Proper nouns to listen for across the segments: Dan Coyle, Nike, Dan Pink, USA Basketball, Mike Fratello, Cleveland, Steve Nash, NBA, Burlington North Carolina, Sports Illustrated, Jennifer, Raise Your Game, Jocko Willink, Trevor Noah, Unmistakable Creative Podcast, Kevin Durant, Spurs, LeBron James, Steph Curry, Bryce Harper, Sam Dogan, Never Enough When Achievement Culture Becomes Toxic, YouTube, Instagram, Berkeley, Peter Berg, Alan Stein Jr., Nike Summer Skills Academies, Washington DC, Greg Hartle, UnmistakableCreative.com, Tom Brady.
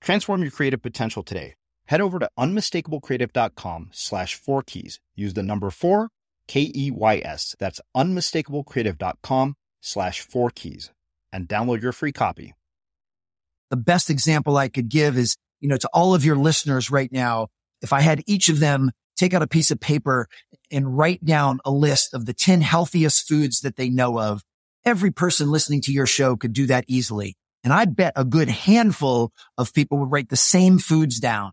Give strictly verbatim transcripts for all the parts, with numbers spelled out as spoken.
Transform your creative potential today. Head over to unmistakable creative dot com slash four keys. Use the number four, K E Y S. That's unmistakable creative dot com slash four keys and download your free copy. The best example I could give is, you know, to all of your listeners right now, if I had each of them take out a piece of paper and write down a list of the ten healthiest foods that they know of, every person listening to your show could do that easily. And I'd bet a good handful of people would write the same foods down.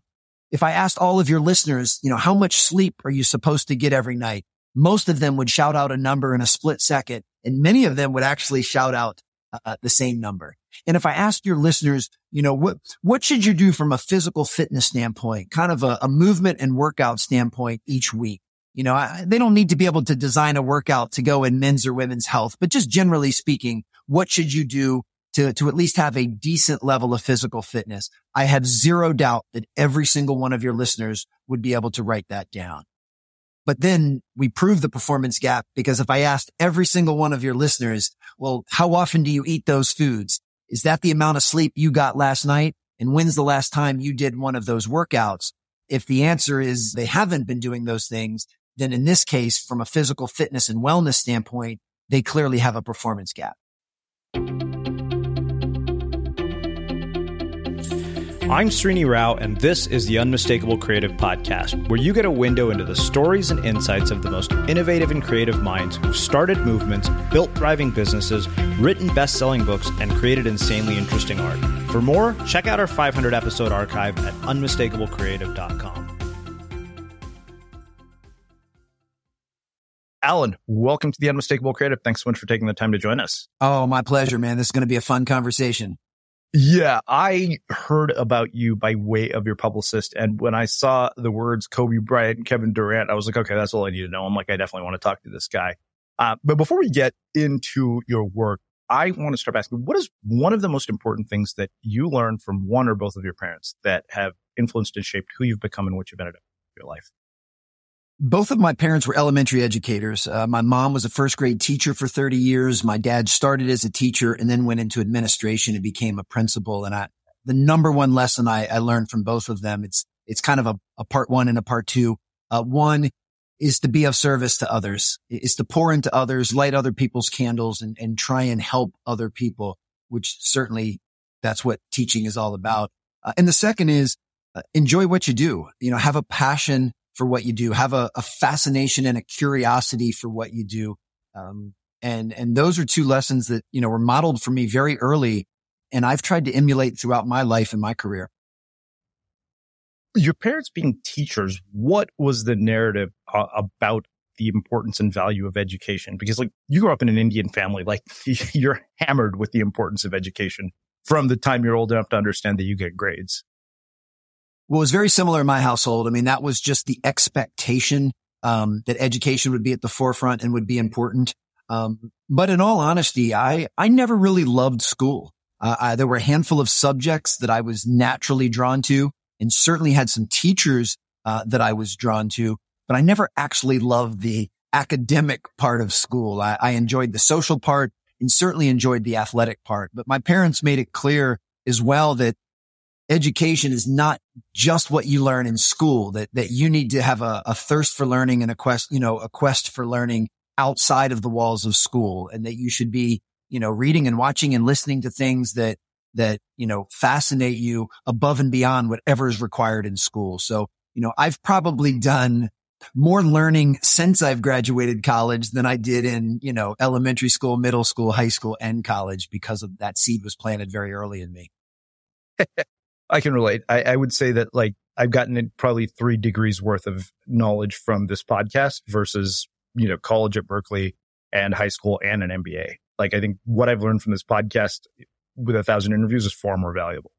If I asked all of your listeners, you know, how much sleep are you supposed to get every night? Most of them would shout out a number in a split second, and many of them would actually shout out uh, the same number. And if I asked your listeners, you know, what what should you do from a physical fitness standpoint, kind of a, a movement and workout standpoint each week? You know, I, they don't need to be able to design a workout to go in men's or women's health, but just generally speaking, what should you do to, to at least have a decent level of physical fitness? I have zero doubt that every single one of your listeners would be able to write that down. But then we prove the performance gap, because if I asked every single one of your listeners, well, how often do you eat those foods? Is that the amount of sleep you got last night? And when's the last time you did one of those workouts? If the answer is they haven't been doing those things, then in this case, from a physical fitness and wellness standpoint, they clearly have a performance gap. I'm Srini Rao, and this is the Unmistakable Creative Podcast, where you get a window into the stories and insights of the most innovative and creative minds who've started movements, built thriving businesses, written best-selling books, and created insanely interesting art. For more, check out our five hundred episode archive at unmistakable creative dot com. Alan, welcome to the Unmistakable Creative. Thanks so much for taking the time to join us. Oh, my pleasure, man. This is going to be a fun conversation. Yeah, I heard about you by way of your publicist. And when I saw the words Kobe Bryant and Kevin Durant, I was like, okay, that's all I need to know. I'm like, I definitely want to talk to this guy. Uh, but before we get into your work, I want to start asking, what is one of the most important things that you learned from one or both of your parents that have influenced and shaped who you've become and what you've ended up in your life? Both of my parents were elementary educators. Uh, my mom was a first grade teacher for thirty years. My dad started as a teacher and then went into administration and became a principal. And I, the number one lesson I, I learned from both of them, it's, it's kind of a, a part one and a part two. Uh, one is to be of service to others, is to pour into others, light other people's candles, and, and try and help other people, which certainly that's what teaching is all about. Uh, and the second is uh, enjoy what you do. You know, have a passion for what you do, have a, a fascination and a curiosity for what you do. Um, and, and those are two lessons that, you know, were modeled for me very early, and I've tried to emulate throughout my life and my career. Your parents being teachers, what was the narrative uh, about the importance and value of education? Because like you grew up in an Indian family, like you're hammered with the importance of education from the time you're old enough to understand that you get grades. Well, it was very similar in my household. I mean, that was just the expectation um that education would be at the forefront and would be important. Um, but in all honesty, I I never really loved school. Uh, I, there were a handful of subjects that I was naturally drawn to, and certainly had some teachers uh that I was drawn to, but I never actually loved the academic part of school. I, I enjoyed the social part and certainly enjoyed the athletic part. But my parents made it clear as well that education is not just what you learn in school, that, that you need to have a, a thirst for learning and a quest, you know, a quest for learning outside of the walls of school, and that you should be, you know, reading and watching and listening to things that, that, you know, fascinate you above and beyond whatever is required in school. So, you know, I've probably done more learning since I've graduated college than I did in, you know, elementary school, middle school, high school, and college, because of that seed was planted very early in me. I can relate. I, I would say that, like, I've gotten probably three degrees worth of knowledge from this podcast versus, you know, college at Berkeley and high school and an M B A. Like, I think what I've learned from this podcast with a thousand interviews is far more valuable.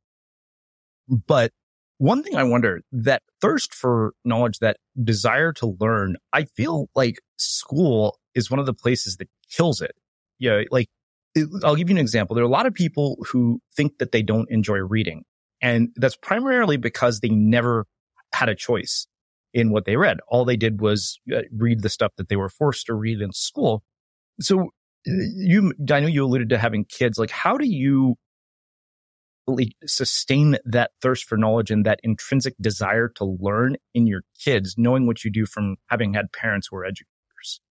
But one thing I wonder, that thirst for knowledge, that desire to learn, I feel like school is one of the places that kills it. Yeah, you know, like, it, I'll give you an example. There are a lot of people who think that they don't enjoy reading. And that's primarily because they never had a choice in what they read. All they did was read the stuff that they were forced to read in school. So you, I know you alluded to having kids. Like, how do you really sustain that thirst for knowledge and that intrinsic desire to learn in your kids, knowing what you do from having had parents who are educators?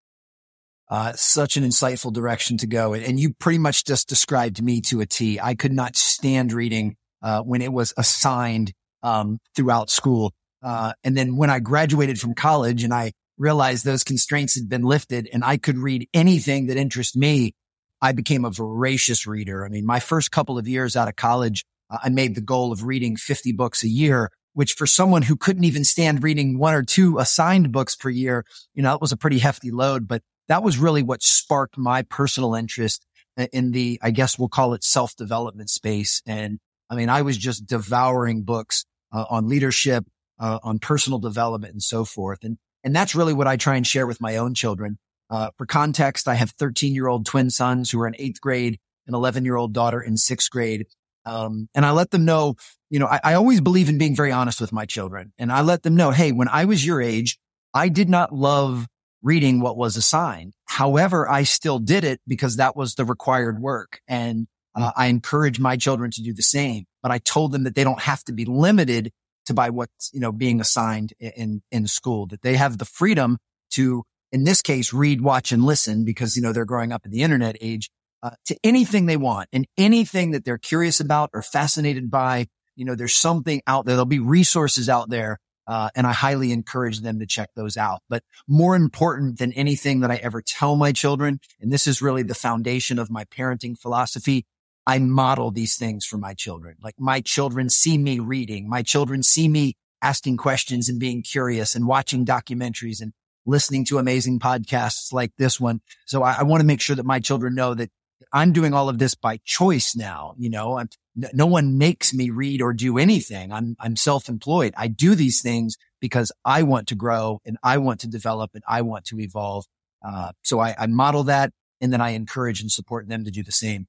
Uh, such an insightful direction to go. And you pretty much just described me to a T. I could not stand reading uh, when it was assigned um, throughout school. Uh, and then when I graduated from college and I realized those constraints had been lifted and I could read anything that interests me, I became a voracious reader. I mean, my first couple of years out of college, uh, I made the goal of reading fifty books a year, which for someone who couldn't even stand reading one or two assigned books per year, you know, that was a pretty hefty load. But that was really what sparked my personal interest in the, I guess we'll call it, self-development space. And I mean, I was just devouring books uh, on leadership, uh, on personal development, and so forth. And and that's really what I try and share with my own children. Uh, for context, I have thirteen-year-old twin sons who are in eighth grade, an eleven-year-old daughter in sixth grade. Um, and I let them know, you know, I, I always believe in being very honest with my children. And I let them know, hey, when I was your age, I did not love reading what was assigned. However, I still did it because that was the required work. And uh, I encourage my children to do the same. But I told them that they don't have to be limited to by what's, you know, being assigned in, in school, that they have the freedom to, in this case, read, watch, and listen, because, you know, they're growing up in the internet age, uh, to anything they want and anything that they're curious about or fascinated by. You know, there's something out there. There'll be resources out there. Uh, and I highly encourage them to check those out. But more important than anything that I ever tell my children, and this is really the foundation of my parenting philosophy, I model these things for my children. Like, my children see me reading. My children see me asking questions and being curious and watching documentaries and listening to amazing podcasts like this one. So I, I want to make sure that my children know that I'm doing all of this by choice now. You know, I'm, no one makes me read or do anything. I'm, I'm self-employed. I do these things because I want to grow and I want to develop and I want to evolve. Uh, so I, I model that, and then I encourage and support them to do the same.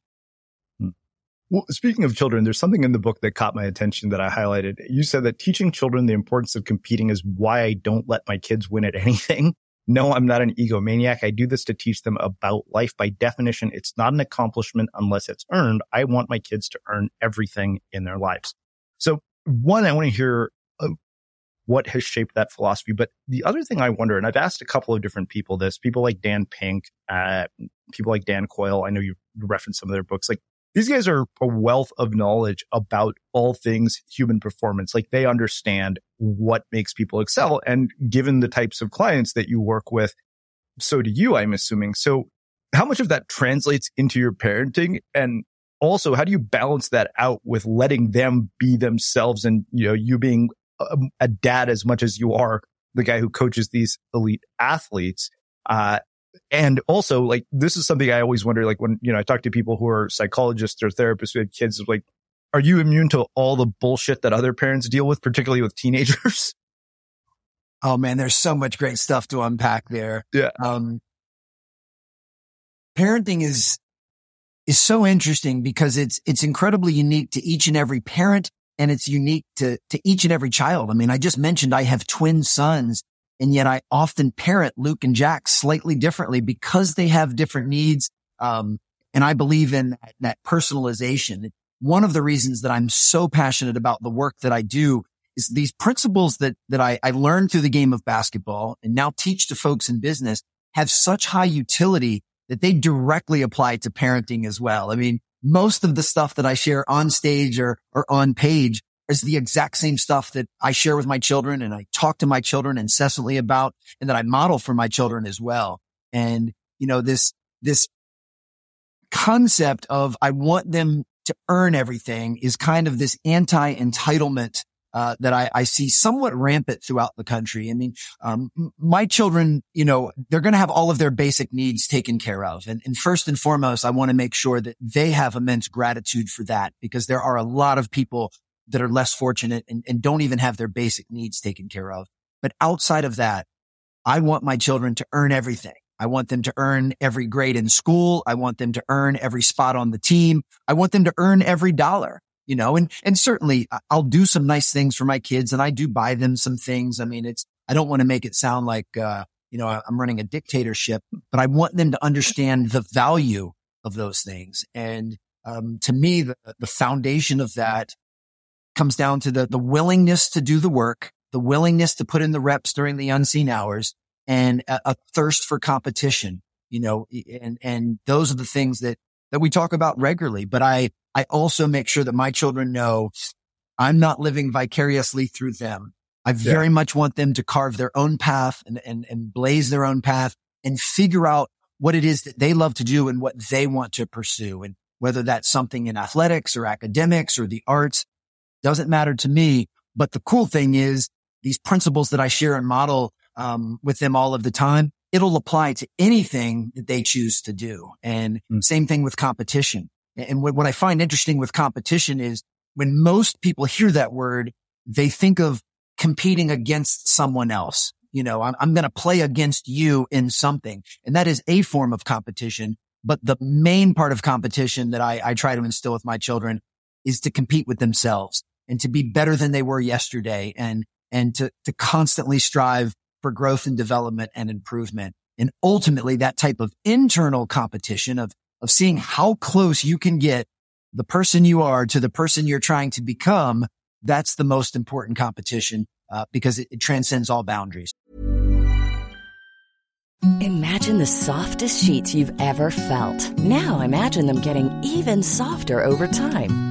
Well, speaking of children, there's something in the book that caught my attention that I highlighted. You said that teaching children the importance of competing is why I don't let my kids win at anything. No, I'm not an egomaniac. I do this to teach them about life. By definition, it's not an accomplishment unless it's earned. I want my kids to earn everything in their lives. So, one, I want to hear what has shaped that philosophy. But the other thing I wonder, and I've asked a couple of different people this, people like Dan Pink, uh, people like Dan Coyle. I know you referenced some of their books. Like, these guys are a wealth of knowledge about all things human performance. Like, they understand what makes people excel. And given the types of clients that you work with, so do you, I'm assuming. So how much of that translates into your parenting? And also, how do you balance that out with letting them be themselves and, you know, you being a, a dad as much as you are the guy who coaches these elite athletes? Uh, And also, like, this is something I always wonder, like, when, you know, I talk to people who are psychologists or therapists who have kids, like, are you immune to all the bullshit that other parents deal with, particularly with teenagers? Oh, man, there's so much great stuff to unpack there. Yeah. Um, parenting is, is so interesting because it's, it's incredibly unique to each and every parent, and it's unique to, to each and every child. I mean, I just mentioned I have twin sons. And yet I often parent Luke and Jack slightly differently because they have different needs. Um, and I believe in that, that personalization. One of the reasons that I'm so passionate about the work that I do is these principles that, that I, I learned through the game of basketball and now teach to folks in business have such high utility that they directly apply to parenting as well. I mean, most of the stuff that I share on stage or, or on page is the exact same stuff that I share with my children and I talk to my children incessantly about and that I model for my children as well. And, you know, this, this concept of I want them to earn everything is kind of this anti-entitlement uh that I, I see somewhat rampant throughout the country. I mean, um my children, you know, they're going to have all of their basic needs taken care of. And, and first and foremost, I want to make sure that they have immense gratitude for that, because there are a lot of people that are less fortunate and, and don't even have their basic needs taken care of. But outside of that, I want my children to earn everything. I want them to earn every grade in school. I want them to earn every spot on the team. I want them to earn every dollar. You know, and, and certainly I'll do some nice things for my kids and I do buy them some things. I mean, it's, I don't want to make it sound like, uh, you know, I'm running a dictatorship, but I want them to understand the value of those things. And, um, to me, the, the foundation of that comes down to the, the willingness to do the work, the willingness to put in the reps during the unseen hours, and a, a thirst for competition, you know, and, and those are the things that, that we talk about regularly. But I, I also make sure that my children know I'm not living vicariously through them. I very yeah. much want them to carve their own path and, and, and blaze their own path and figure out what it is that they love to do and what they want to pursue. And whether that's something in athletics or academics or the arts, doesn't matter to me. But the cool thing is these principles that I share and model um, with them all of the time, it'll apply to anything that they choose to do. And mm. same thing with competition. And what I find interesting with competition is when most people hear that word, they think of competing against someone else. You know, I'm, I'm going to play against you in something. And that is a form of competition. But the main part of competition that I, I try to instill with my children is to compete with themselves and to be better than they were yesterday, and, and to, to constantly strive for growth and development and improvement. And ultimately that type of internal competition of of seeing how close you can get the person you are to the person you're trying to become, that's the most important competition uh, because it, it transcends all boundaries. Imagine the softest sheets you've ever felt. Now imagine them getting even softer over time.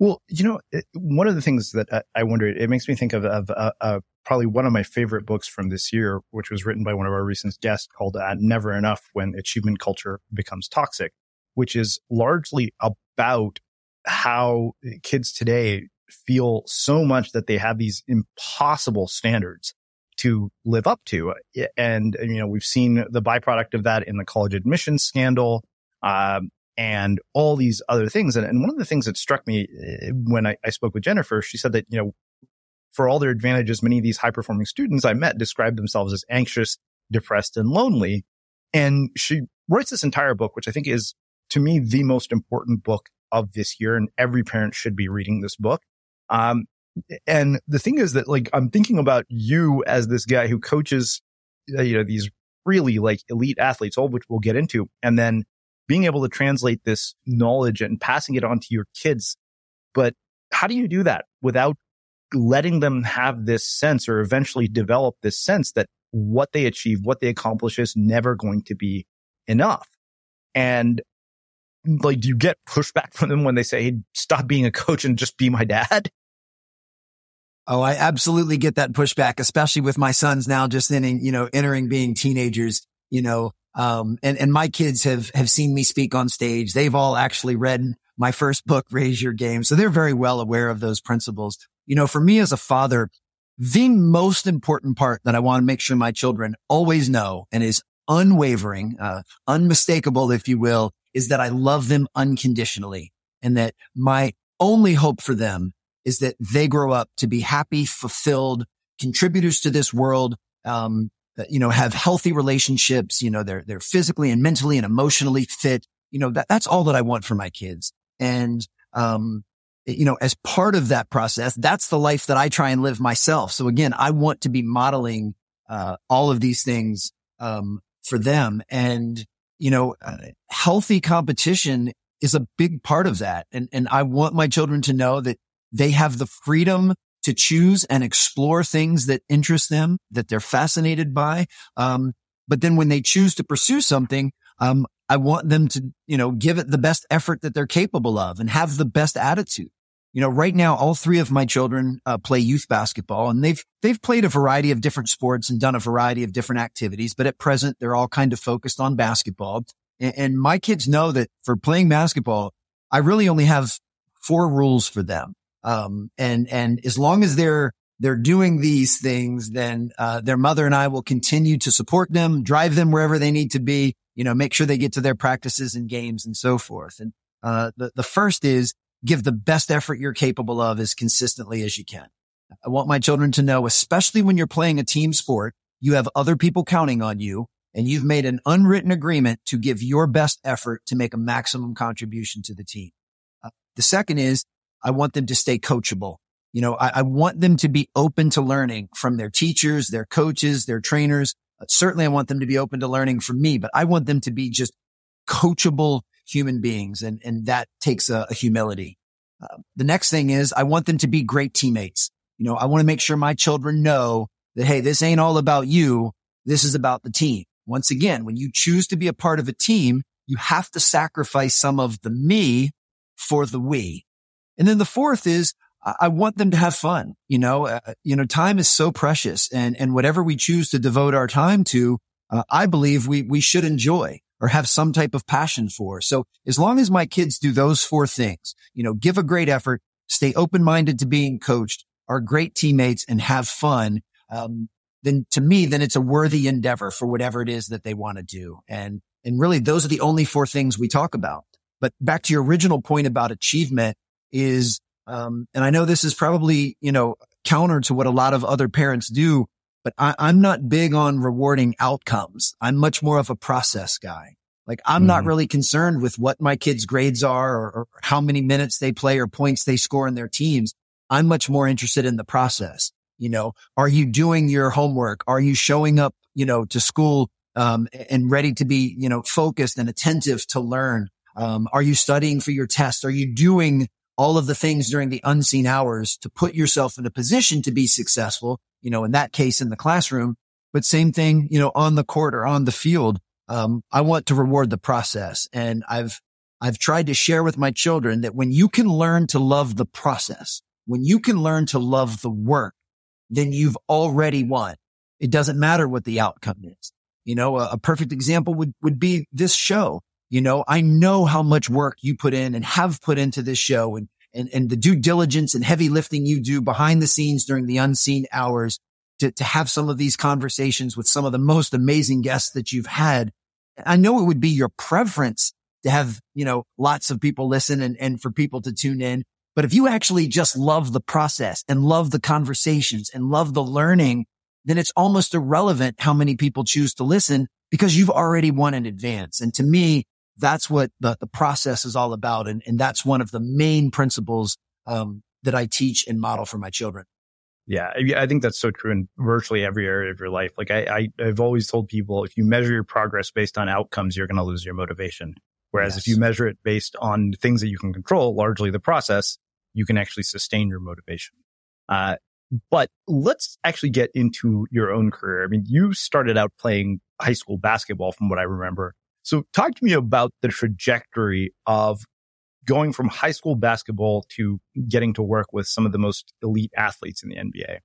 Well, you know, one of the things that I, I wondered, it makes me think of, of uh, uh, probably one of my favorite books from this year, which was written by one of our recent guests called uh, Never Enough When Achievement Culture Becomes Toxic, which is largely about how kids today feel so much that they have these impossible standards to live up to. And, you know, we've seen the byproduct of that in the college admissions scandal um, and all these other things. And, and one of the things that struck me when I, I spoke with Jennifer, she said that, you know, for all their advantages, many of these high-performing students I met described themselves as anxious, depressed, and lonely. And she writes this entire book, which I think is, to me, the most important book of this year. And every parent should be reading this book. Um, And the thing is that, like, I'm thinking about you as this guy who coaches, you know, these really like elite athletes, all which we'll get into, and then being able to translate this knowledge and passing it on to your kids. But how do you do that without letting them have this sense, or eventually develop this sense, that what they achieve, what they accomplish is never going to be enough? And like, do you get pushback from them when they say, hey, stop being a coach and just be my dad? Oh, I absolutely get that pushback, especially with my sons now just entering, you know, entering being teenagers, you know, um, and, and my kids have, have seen me speak on stage. They've all actually read my first book, Raise Your Game. So they're very well aware of those principles. You know, for me as a father, the most important part that I want to make sure my children always know and is unwavering, uh, unmistakable, if you will, is that I love them unconditionally, and that my only hope for them is that they grow up to be happy, fulfilled contributors to this world, um, you know, have healthy relationships, you know, they're, they're physically and mentally and emotionally fit. You know, that, that's all that I want for my kids. And, um, you know, as part of that process, that's the life that I try and live myself. So again, I want to be modeling, uh, all of these things, um, for them. And, you know, uh, healthy competition is a big part of that. And, and I want my children to know that they have the freedom to choose and explore things that interest them, that they're fascinated by. Um, but then when they choose to pursue something, um, I want them to, you know, give it the best effort that they're capable of and have the best attitude. You know, right now, all three of my children uh, play youth basketball, and they've, they've played a variety of different sports and done a variety of different activities. But at present, they're all kind of focused on basketball. And, and my kids know that for playing basketball, I really only have four rules for them. Um, and, and as long as they're, they're doing these things, then, uh, their mother and I will continue to support them, drive them wherever they need to be, you know, make sure they get to their practices and games and so forth. And, uh, the, the first is give the best effort you're capable of as consistently as you can. I want my children to know, especially when you're playing a team sport, you have other people counting on you, and you've made an unwritten agreement to give your best effort to make a maximum contribution to the team. Uh, the second is, I want them to stay coachable. You know, I, I want them to be open to learning from their teachers, their coaches, their trainers. Certainly I want them to be open to learning from me, but I want them to be just coachable human beings. And, and that takes a, a humility. Uh, the next thing is I want them to be great teammates. You know, I want to make sure my children know that, hey, this ain't all about you. This is about the team. Once again, when you choose to be a part of a team, you have to sacrifice some of the me for the we. And then the fourth is, I want them to have fun. You know, uh, you know, time is so precious, and, and whatever we choose to devote our time to, uh, I believe we, we should enjoy or have some type of passion for. So as long as my kids do those four things, you know, give a great effort, stay open-minded to being coached, are great teammates, and have fun, um, then to me, then it's a worthy endeavor for whatever it is that they want to do. And, and really those are the only four things we talk about. But back to your original point about achievement is, Um, and I know this is probably, you know, counter to what a lot of other parents do, but I, I'm not big on rewarding outcomes. I'm much more of a process guy. Like I'm mm-hmm. not really concerned with what my kids' grades are or, or how many minutes they play or points they score in their teams. I'm much more interested in the process. You know, are you doing your homework? Are you showing up, you know, to school, um, and ready to be, you know, focused and attentive to learn? Um, are you studying for your tests? Are you doing all of the things during the unseen hours to put yourself in a position to be successful, you know, in that case, in the classroom, but same thing, you know, on the court or on the field. Um, I want to reward the process. And I've, I've tried to share with my children that when you can learn to love the process, when you can learn to love the work, then you've already won. It doesn't matter what the outcome is. You know, a, a perfect example would, would be this show. You know, I know how much work you put in and have put into this show and, and, and the due diligence and heavy lifting you do behind the scenes during the unseen hours to, to have some of these conversations with some of the most amazing guests that you've had. I know it would be your preference to have, you know, lots of people listen and, and for people to tune in. But if you actually just love the process and love the conversations and love the learning, then it's almost irrelevant how many people choose to listen because you've already won in advance. And to me, that's what the, the process is all about. And, and that's one of the main principles um, that I teach and model for my children. Yeah, I think that's so true in virtually every area of your life. Like I, I, I've always told people, if you measure your progress based on outcomes, you're going to lose your motivation. Whereas yes. if you measure it based on things that you can control, largely the process, you can actually sustain your motivation. Uh, but let's actually get into your own career. I mean, you started out playing high school basketball from what I remember. So talk to me about the trajectory of going from high school basketball to getting to work with some of the most elite athletes in the N B A.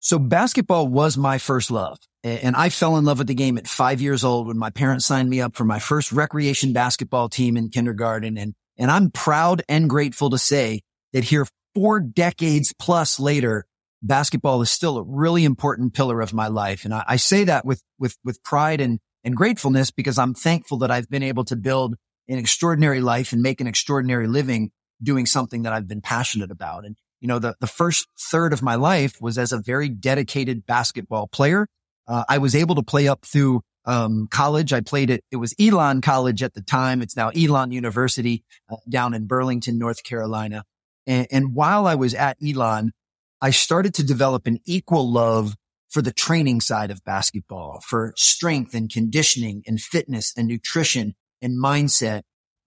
So basketball was my first love. And I fell in love with the game at five years old when my parents signed me up for my first recreation basketball team in kindergarten. And, and I'm proud and grateful to say that here four decades plus later, basketball is still a really important pillar of my life. And I, I say that with, with, with pride and and gratefulness because I'm thankful that I've been able to build an extraordinary life and make an extraordinary living doing something that I've been passionate about. And, you know, the, the first third of my life was as a very dedicated basketball player. Uh, I was able to play up through um college. I played at, it was Elon College at the time. It's now Elon University uh, down in Burlington, North Carolina. And, and while I was at Elon, I started to develop an equal love for the training side of basketball, for strength and conditioning and fitness and nutrition and mindset.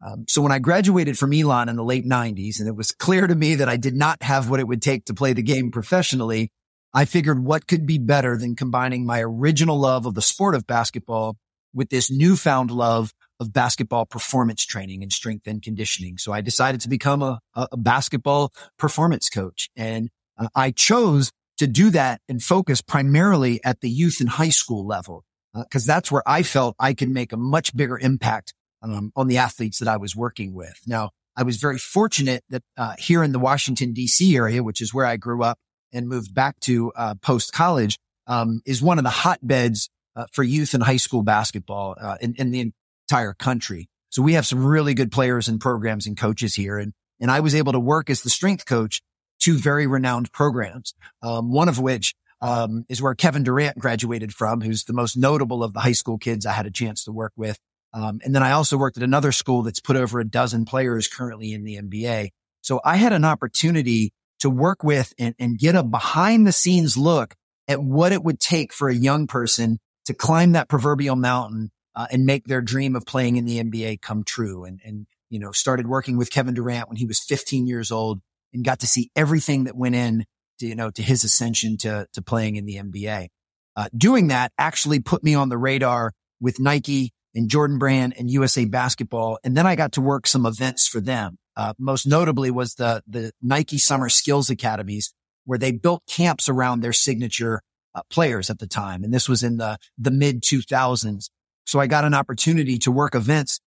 Um, so when I graduated from Elon in the late nineties, and it was clear to me that I did not have what it would take to play the game professionally, I figured what could be better than combining my original love of the sport of basketball with this newfound love of basketball performance training and strength and conditioning. So I decided to become a, a basketball performance coach. And uh, I chose to do that and focus primarily at the youth and high school level, because uh, that's where I felt I could make a much bigger impact um, on the athletes that I was working with. Now, I was very fortunate that uh, here in the Washington, D C area, which is where I grew up and moved back to uh, post-college, um, is one of the hotbeds uh, for youth and high school basketball uh, in, in the entire country. So we have some really good players and programs and coaches here. And, and I was able to work as the strength coach two very renowned programs, um, one of which um is where Kevin Durant graduated from, who's the most notable of the high school kids I had a chance to work with. Um, and then I also worked at another school that's put over a dozen players currently in the N B A. So I had an opportunity to work with and, and get a behind-the-scenes look at what it would take for a young person to climb that proverbial mountain uh, and make their dream of playing in the N B A come true. And, and you know, started working with Kevin Durant when he was fifteen years old, and got to see everything that went in to, you know, to his ascension to, to playing in the N B A. Uh, doing that actually put me on the radar with Nike and Jordan Brand and U S A Basketball. And then I got to work some events for them. Uh, most notably was the, the Nike Summer Skills Academies, where they built camps around their signature uh, players at the time. And this was in the, the mid two thousands. So I got an opportunity to work events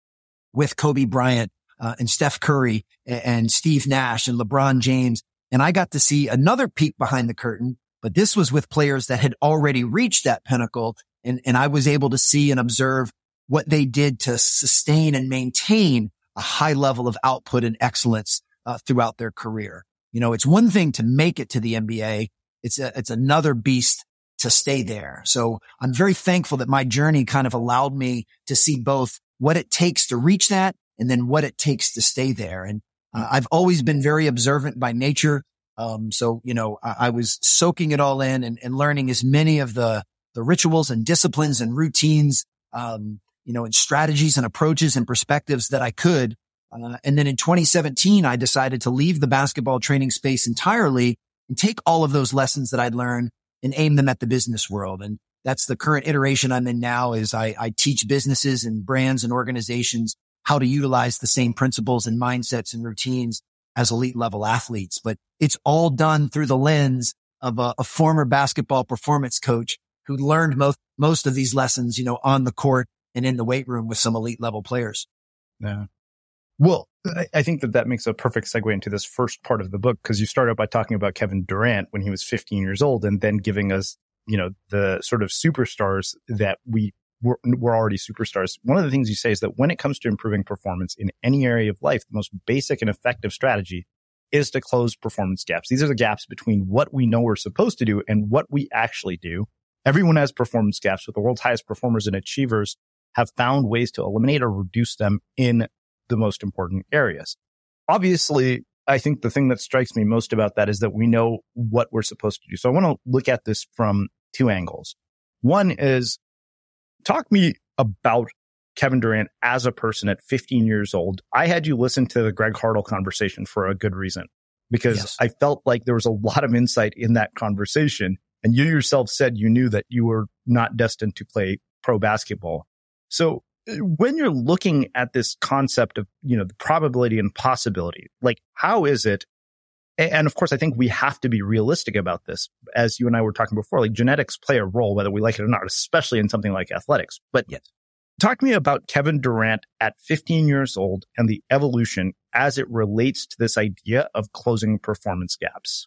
with Kobe Bryant uh, and Steph Curry and, and Steve Nash and LeBron James. And I got to see another peek behind the curtain, but this was with players that had already reached that pinnacle. And, and I was able to see and observe what they did to sustain and maintain a high level of output and excellence uh, throughout their career. You know, it's one thing to make it to the N B A. It's a, it's another beast to stay there. So I'm very thankful that my journey kind of allowed me to see both what it takes to reach that and then what it takes to stay there. And uh, I've always been very observant by nature. Um, so, you know, I, I was soaking it all in and, and learning as many of the, the rituals and disciplines and routines, um, you know, and strategies and approaches and perspectives that I could. Uh, and then in twenty seventeen, I decided to leave the basketball training space entirely and take all of those lessons that I'd learned and aim them at the business world. And that's the current iteration I'm in now is I, I teach businesses and brands and organizations how to utilize the same principles and mindsets and routines as elite level athletes. But it's all done through the lens of a, a former basketball performance coach who learned most, most of these lessons, you know, on the court and in the weight room with some elite level players. Yeah. Well, I think that that makes a perfect segue into this first part of the book, because you start out by talking about Kevin Durant when he was fifteen years old and then giving us, you know, the sort of superstars that we were, were already superstars. One of the things you say is that when it comes to improving performance in any area of life, the most basic and effective strategy is to close performance gaps. These are the gaps between what we know we're supposed to do and what we actually do. Everyone has performance gaps, but the world's highest performers and achievers have found ways to eliminate or reduce them in the most important areas. Obviously, I think the thing that strikes me most about that is that we know what we're supposed to do. So I want to look at this from two angles. One is, talk me about Kevin Durant as a person at fifteen years old. I had you listen to the Greg Hartle conversation for a good reason, because yes, I felt like there was a lot of insight in that conversation. And you yourself said you knew that you were not destined to play pro basketball. So when you're looking at this concept of, you know, the probability and possibility, like, how is it? And of course, I think we have to be realistic about this. As you and I were talking before, like, genetics play a role, whether we like it or not, especially in something like athletics. But yes, talk to me about Kevin Durant at fifteen years old and the evolution as it relates to this idea of closing performance gaps.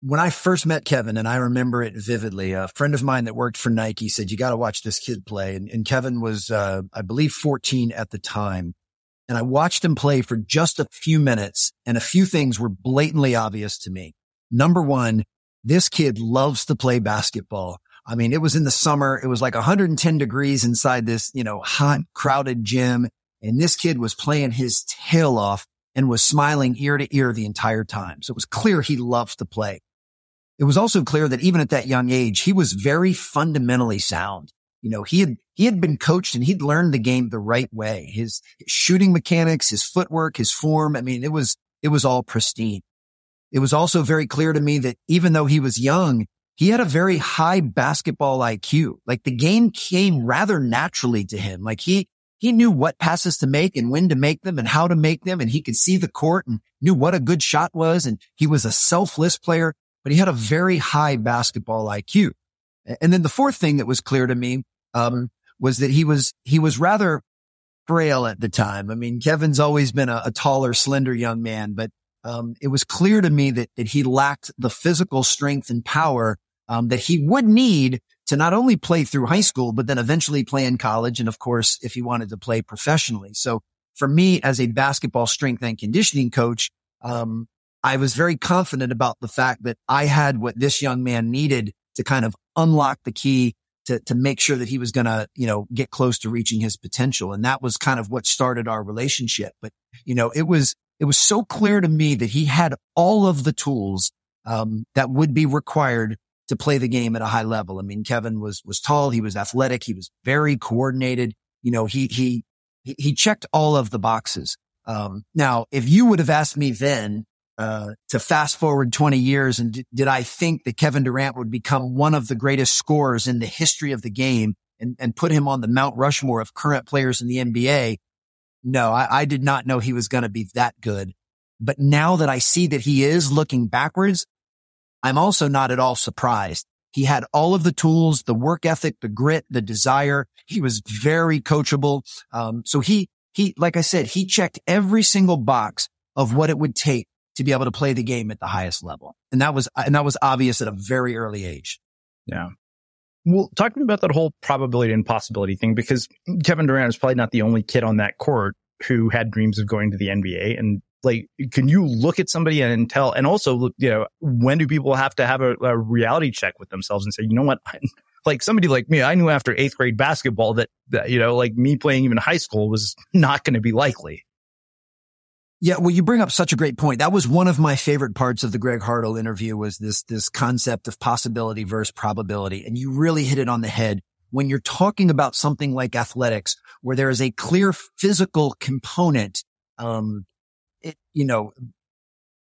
When I first met Kevin, and I remember it vividly, a friend of mine that worked for Nike said, you got to watch this kid play. And, and Kevin was, uh, I believe, fourteen at the time. And I watched him play for just a few minutes, and a few things were blatantly obvious to me. Number one, this kid loves to play basketball. I mean, it was in the summer. It was like one hundred ten degrees inside this, you know, hot, crowded gym. And this kid was playing his tail off and was smiling ear to ear the entire time. So it was clear he loves to play. It was also clear that even at that young age, he was very fundamentally sound. You know, he had, he had been coached and he'd learned the game the right way. His, his shooting mechanics, his footwork, his form. I mean, it was, it was all pristine. It was also very clear to me that even though he was young, he had a very high basketball I Q. Like, the game came rather naturally to him. Like, he, he knew what passes to make and when to make them and how to make them. And he could see the court and knew what a good shot was. And he was a selfless player. But he had a very high basketball I Q. And then the fourth thing that was clear to me, um, was that he was, he was rather frail at the time. I mean, Kevin's always been a, a taller, slender young man, but, um, it was clear to me that, that he lacked the physical strength and power, um, that he would need to not only play through high school, but then eventually play in college. And of course, if he wanted to play professionally. So for me, as a basketball strength and conditioning coach, um, I was very confident about the fact that I had what this young man needed to kind of unlock the key to, to make sure that he was going to, you know, get close to reaching his potential. And that was kind of what started our relationship. But, you know, it was, it was so clear to me that he had all of the tools, um, that would be required to play the game at a high level. I mean, Kevin was, was tall. He was athletic. He was very coordinated. You know, he, he, he checked all of the boxes. Um, now, if you would have asked me then, Uh, to fast forward twenty years, and d- did I think that Kevin Durant would become one of the greatest scorers in the history of the game? and, and put him on the Mount Rushmore of current players in the N B A, no, I, I did not know he was going to be that good. But now that I see that he is, looking backwards, I'm also not at all surprised. He had all of the tools, the work ethic, the grit, the desire. He was very coachable. Um, so he, he, like I said, he checked every single box of what it would take to be able to play the game at the highest level. And that was, and that was obvious at a very early age. Yeah. Well, talk to me about that whole probability and possibility thing, because Kevin Durant is probably not the only kid on that court who had dreams of going to the N B A. And like, can you look at somebody and tell, and also, you know, when do people have to have a, a reality check with themselves and say, you know what, I, like somebody like me, I knew after eighth grade basketball that, that, you know, like me playing even high school was not going to be likely. Yeah. Well, you bring up such a great point. That was one of my favorite parts of the Greg Hartle interview, was this, this concept of possibility versus probability. And you really hit it on the head when you're talking about something like athletics, where there is a clear physical component. Um, It, you know,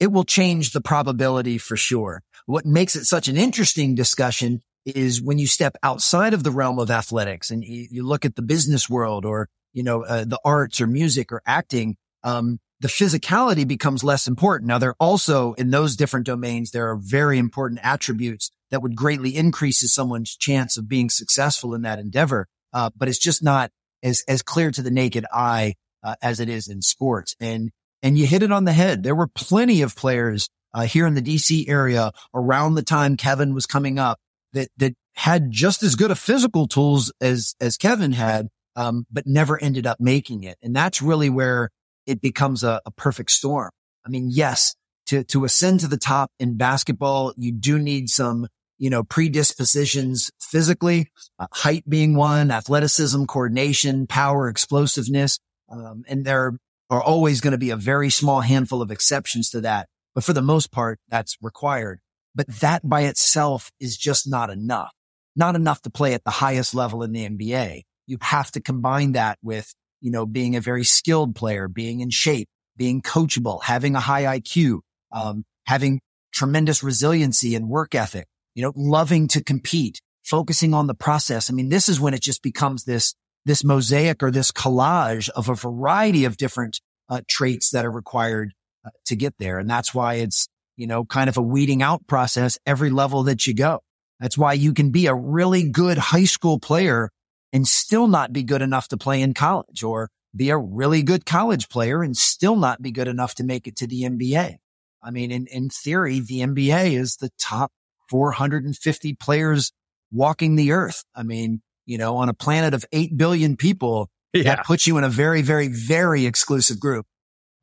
it will change the probability for sure. What makes it such an interesting discussion is when you step outside of the realm of athletics and you, you look at the business world, or, you know, uh, the arts or music or acting, um, the physicality becomes less important. Now, there also, in those different domains, there are very important attributes that would greatly increase someone's chance of being successful in that endeavor. Uh, but it's just not as, as clear to the naked eye uh, as it is in sports. And And you hit it on the head. There were plenty of players uh, here in the D C area around the time Kevin was coming up that that had just as good a physical tools as as Kevin had, um, but never ended up making it. And that's really where it becomes a, a perfect storm. I mean, yes, to to ascend to the top in basketball, you do need some, you know, predispositions physically, uh, height being one, athleticism, coordination, power, explosiveness, um, and there are are always going to be a very small handful of exceptions to that. But for the most part, that's required. But that by itself is just not enough, not enough to play at the highest level in the N B A. You have to combine that with, you know, being a very skilled player, being in shape, being coachable, having a high I Q, um, having tremendous resiliency and work ethic, you know, loving to compete, focusing on the process. I mean, this is when it just becomes this this mosaic or this collage of a variety of different uh, traits that are required uh, to get there. And that's why it's, you know, kind of a weeding out process every level that you go. That's why you can be a really good high school player and still not be good enough to play in college, or be a really good college player and still not be good enough to make it to the N B A. I mean, in, in theory, the N B A is the top four hundred fifty players walking the earth. I mean, you know, on a planet of eight billion people, yeah. That puts you in a very, very, very exclusive group.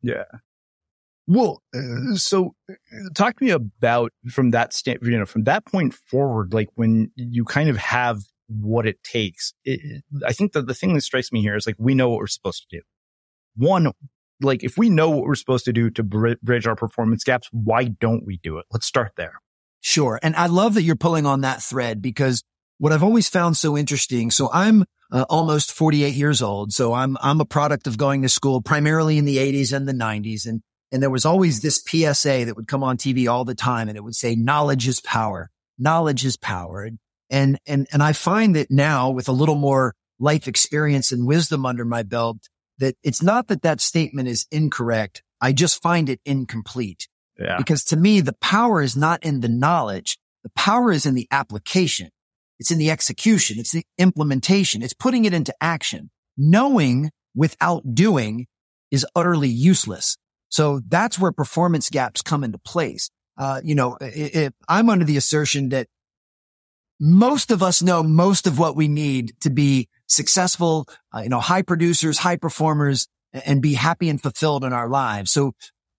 Yeah. Well, uh, so talk to me about from that stand, you know, from that point forward, like when you kind of have what it takes. It, I think that the thing that strikes me here is like, we know what we're supposed to do. One, like if we know what we're supposed to do to bridge our performance gaps, why don't we do it? Let's start there. Sure. And I love that you're pulling on that thread, because what I've always found so interesting, so I'm uh, almost forty-eight years old, so I'm I'm a product of going to school primarily in the eighties and the nineties, and and there was always this P S A that would come on T V all the time, and it would say, knowledge is power, knowledge is power. And and and I find that now, with a little more life experience and wisdom under my belt, that it's not that that statement is incorrect, I just find it incomplete. Yeah. Because to me, the power is not in the knowledge, the power is in the application. It's in the execution. It's the implementation. It's putting it into action. Knowing without doing is utterly useless. So that's where performance gaps come into place. Uh, you know, if, if I'm under the assertion that most of us know most of what we need to be successful, uh, you know, high producers, high performers, and be happy and fulfilled in our lives. So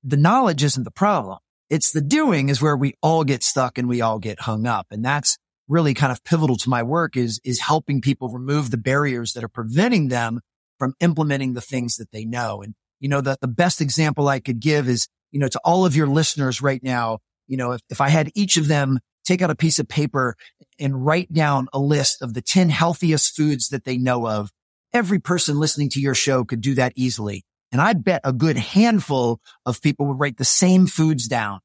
the knowledge isn't the problem. It's the doing is where we all get stuck and we all get hung up. And that's really kind of pivotal to my work, is, is helping people remove the barriers that are preventing them from implementing the things that they know. And, you know, the, the best example I could give is, you know, to all of your listeners right now, you know, if, if I had each of them take out a piece of paper and write down a list of the ten healthiest foods that they know of, every person listening to your show could do that easily. And I'd bet a good handful of people would write the same foods down.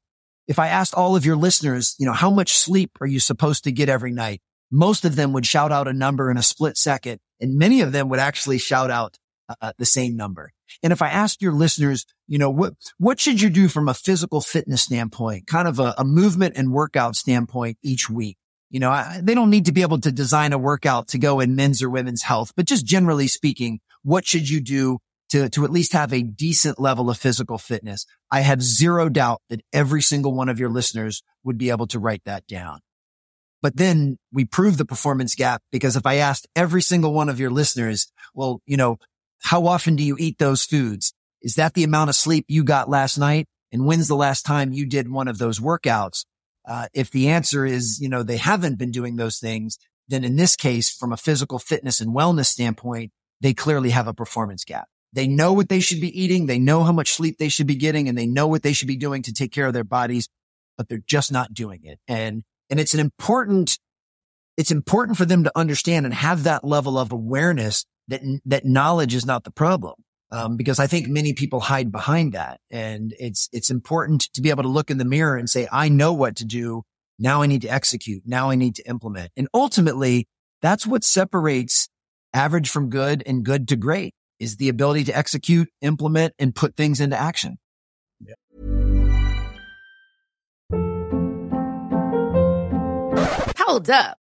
If I asked all of your listeners, you know, how much sleep are you supposed to get every night? most of them would shout out a number in a split second, and many of them would actually shout out uh, the same number. And if I asked your listeners, you know, what what should you do from a physical fitness standpoint, kind of a, a movement and workout standpoint each week? You know, I, they don't need to be able to design a workout to go in men's or women's health, but just generally speaking, what should you do to to at least have a decent level of physical fitness? I have zero doubt that every single one of your listeners would be able to write that down. But then we prove the performance gap, because if I asked every single one of your listeners, well, you know, how often do you eat those foods? Is that the amount of sleep you got last night? And when's the last time you did one of those workouts? Uh, if the answer is, you know, they haven't been doing those things, then in this case, from a physical fitness and wellness standpoint, they clearly have a performance gap. They know what they should be eating. They know how much sleep they should be getting, and they know what they should be doing to take care of their bodies, but they're just not doing it. And, and it's an important, it's important for them to understand and have that level of awareness that, that knowledge is not the problem. Um, because I think many people hide behind that. And it's, it's important to be able to look in the mirror and say, I know what to do. Now I need to execute. Now I need to implement. And ultimately, that's what separates average from good and good to great, is the ability to execute, implement, and put things into action. Yeah. Hold up.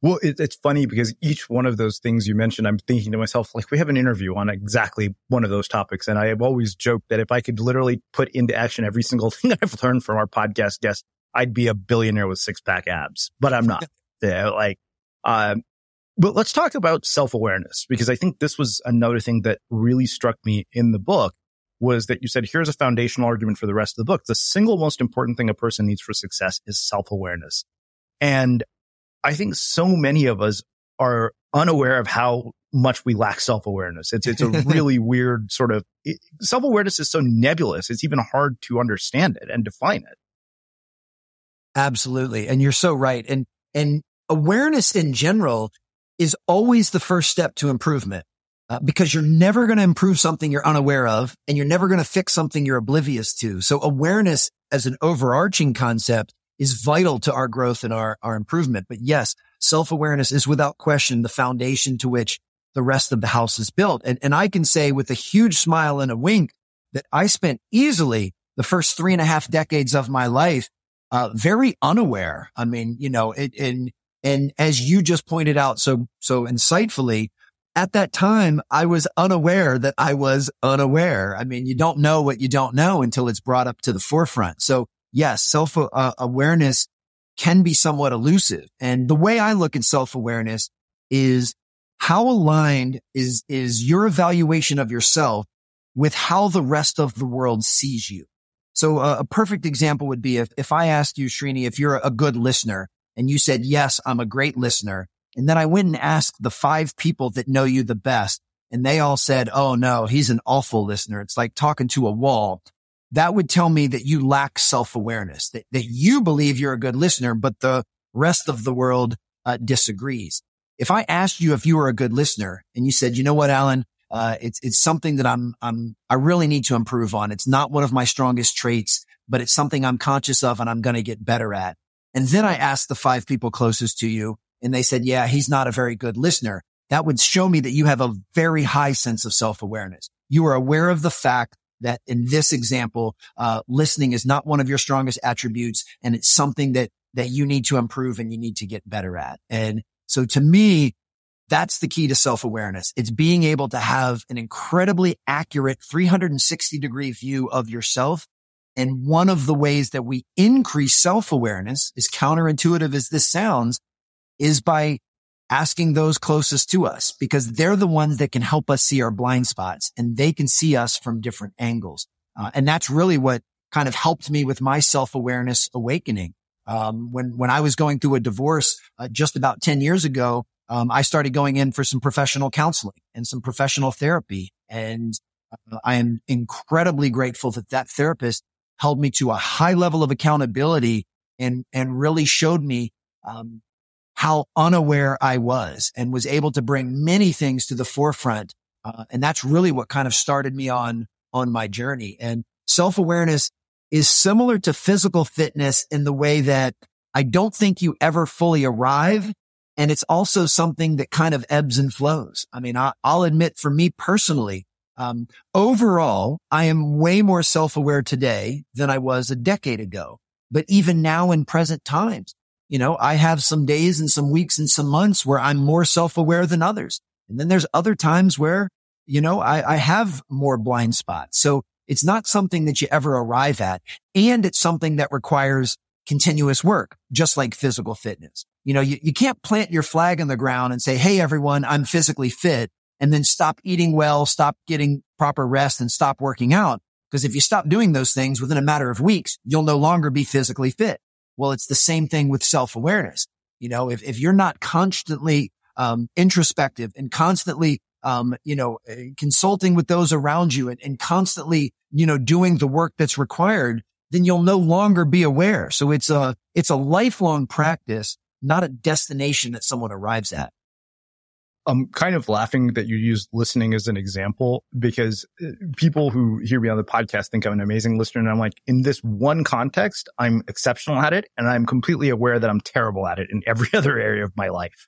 Well, it, it's funny because each one of those things you mentioned, I'm thinking to myself, like, we have an interview on exactly one of those topics. And I have always joked that if I could literally put into action every single thing I've learned from our podcast guests, I'd be a billionaire with six pack abs, but I'm not. Yeah, like, Um, but let's talk about self-awareness, because I think this was another thing that really struck me in the book, was that you said, here's a foundational argument for the rest of the book. The single most important thing a person needs for success is self-awareness. And I think so many of us are unaware of how much we lack self-awareness. It's it's a really weird sort of... It, self-awareness is so nebulous, it's even hard to understand it and define it. Absolutely. And you're so right. And and awareness in general is always the first step to improvement. Uh, because you're never going to improve something you're unaware of, and you're never going to fix something you're oblivious to. So awareness as an overarching concept is vital to our growth and our, our improvement. But yes, self-awareness is without question the foundation to which the rest of the house is built. And, and I can say with a huge smile and a wink that I spent easily the first three and a half decades of my life, uh, very unaware. I mean, you know, it, and, and as you just pointed out so, so insightfully, at that time, I was unaware that I was unaware. I mean, you don't know what you don't know until it's brought up to the forefront. So yes, self-awareness can be somewhat elusive. And the way I look at self-awareness is how aligned is, is your evaluation of yourself with how the rest of the world sees you. So a, a perfect example would be if, if I asked you, Srini, if you're a good listener and you said, yes, I'm a great listener. And then I went and asked the five people that know you the best, and they all said, oh, no, he's an awful listener. It's like talking to a wall. That would tell me that you lack self-awareness, that, that you believe you're a good listener, but the rest of the world uh, disagrees. If I asked you if you were a good listener and you said, you know what, Alan, uh, it's it's something that I'm I'm I really need to improve on. It's not one of my strongest traits, but it's something I'm conscious of and I'm going to get better at. And then I asked the five people closest to you, and they said, yeah, he's not a very good listener. That would show me that you have a very high sense of self-awareness. You are aware of the fact that in this example, uh, listening is not one of your strongest attributes, and it's something that, that you need to improve and you need to get better at. And so to me, that's the key to self-awareness. It's being able to have an incredibly accurate three hundred sixty degree view of yourself. And one of the ways that we increase self-awareness, as counterintuitive as this sounds, is by asking those closest to us, because they're the ones that can help us see our blind spots and they can see us from different angles. Uh, and that's really what kind of helped me with my self-awareness awakening. Um, when, when I was going through a divorce uh, just about ten years ago, um, I started going in for some professional counseling and some professional therapy. And uh, I am incredibly grateful that that therapist held me to a high level of accountability and, and really showed me, um, how unaware I was, and was able to bring many things to the forefront. Uh, and that's really what kind of started me on, on my journey. And self-awareness is similar to physical fitness in the way that I don't think you ever fully arrive. And it's also something that kind of ebbs and flows. I mean, I, I'll admit for me personally, um, overall, I am way more self-aware today than I was a decade ago. But even now in present times, you know, I have some days and some weeks and some months where I'm more self-aware than others. And then there's other times where, you know, I, I have more blind spots. So it's not something that you ever arrive at. And it's something that requires continuous work, just like physical fitness. You know, you, you can't plant your flag in the ground and say, hey, everyone, I'm physically fit, and then stop eating well, stop getting proper rest, and stop working out. Because if you stop doing those things within a matter of weeks, you'll no longer be physically fit. Well, it's the same thing with self-awareness. You know, if, if you're not constantly, um, introspective and constantly, um, you know, consulting with those around you and, and constantly, you know, doing the work that's required, then you'll no longer be aware. So it's a, it's a lifelong practice, not a destination that someone arrives at. I'm kind of laughing that you used listening as an example, because people who hear me on the podcast think I'm an amazing listener. And I'm like, in this one context, I'm exceptional at it. And I'm completely aware that I'm terrible at it in every other area of my life.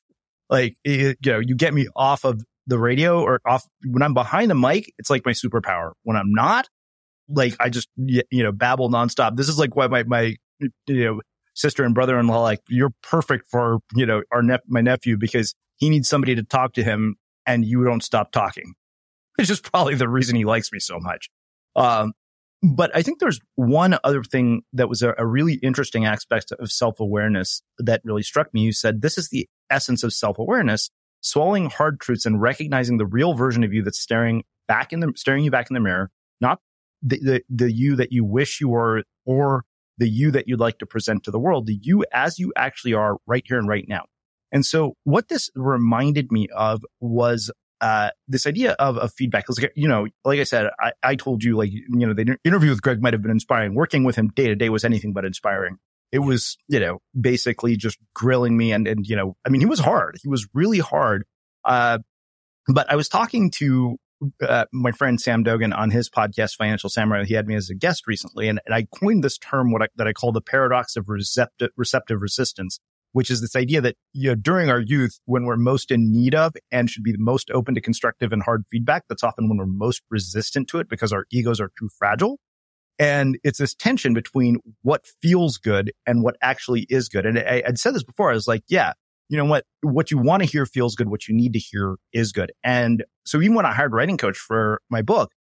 Like, it, you know, you get me off of the radio or off when I'm behind the mic, it's like my superpower. When I'm not, like, I just, you know, babble nonstop. This is like why my, my, you know, sister and brother-in-law, like, you're perfect for, you know, our nep- my nephew, because he needs somebody to talk to him and you don't stop talking. It's just probably the reason he likes me so much. Um, but I think there's one other thing that was a, a really interesting aspect of self-awareness that really struck me. You said, this is the essence of self-awareness, swallowing hard truths and recognizing the real version of you that's staring back in the staring you back in the mirror, not the, the, the you that you wish you were or the you that you'd like to present to the world, the you as you actually are right here and right now. And so what this reminded me of was uh this idea of, of feedback. Like, you know, like I said, I, I told you, like, you know, the interview with Greg might have been inspiring. Working with him day to day was anything but inspiring. It was, you know, basically just grilling me. And, and you know, I mean, he was hard. He was really hard. Uh, but I was talking to uh, my friend Sam Dogan on his podcast, Financial Samurai. He had me as a guest recently. And, and I coined this term what I, that I call the paradox of receptive, receptive resistance, which is this idea that, you know, during our youth, when we're most in need of and should be most open to constructive and hard feedback, that's often when we're most resistant to it because our egos are too fragile. And it's this tension between what feels good and what actually is good. And I, I'd said this before. I was like, yeah, you know what? What you want to hear feels good. What you need to hear is good. And so even when I hired a writing coach for my book,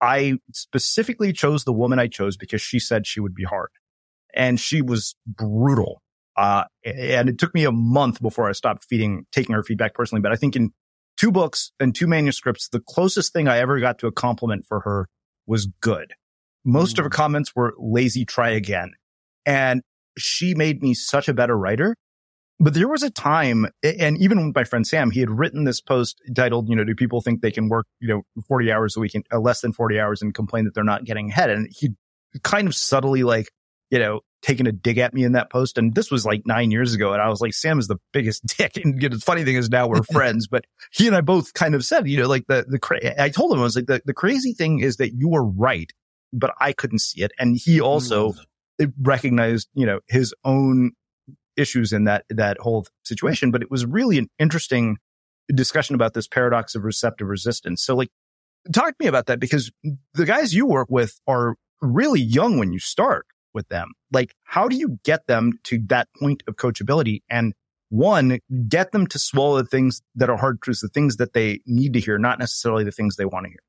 I specifically chose the woman I chose because she said she would be hard. And she was brutal. Uh, and it took me a month before I stopped feeding, taking her feedback personally. But I think in two books and two manuscripts, the closest thing I ever got to a compliment for her was good. Most mm. of her comments were lazy, try again. And she made me such a better writer. But there was a time, and even with my friend Sam, he had written this post titled, you know, do people think they can work, you know, forty hours a week, and, uh, less than forty hours and complain that they're not getting ahead? And he kind of subtly, like, you know, taking a dig at me in that post. And this was like nine years ago. And I was like, Sam is the biggest dick. And you know, the funny thing is now we're friends, but he and I both kind of said, you know, like the, the, cra- I told him, I was like, the, the crazy thing is that you were right, but I couldn't see it. And he also mm-hmm. recognized, you know, his own issues in that, that whole situation. But it was really an interesting discussion about this paradox of receptive resistance. So like, talk to me about that, because the guys you work with are really young when you start with them. Like, how do you get them to that point of coachability? And one, get them to swallow the things that are hard truths, the things that they need to hear, not necessarily the things they want to hear.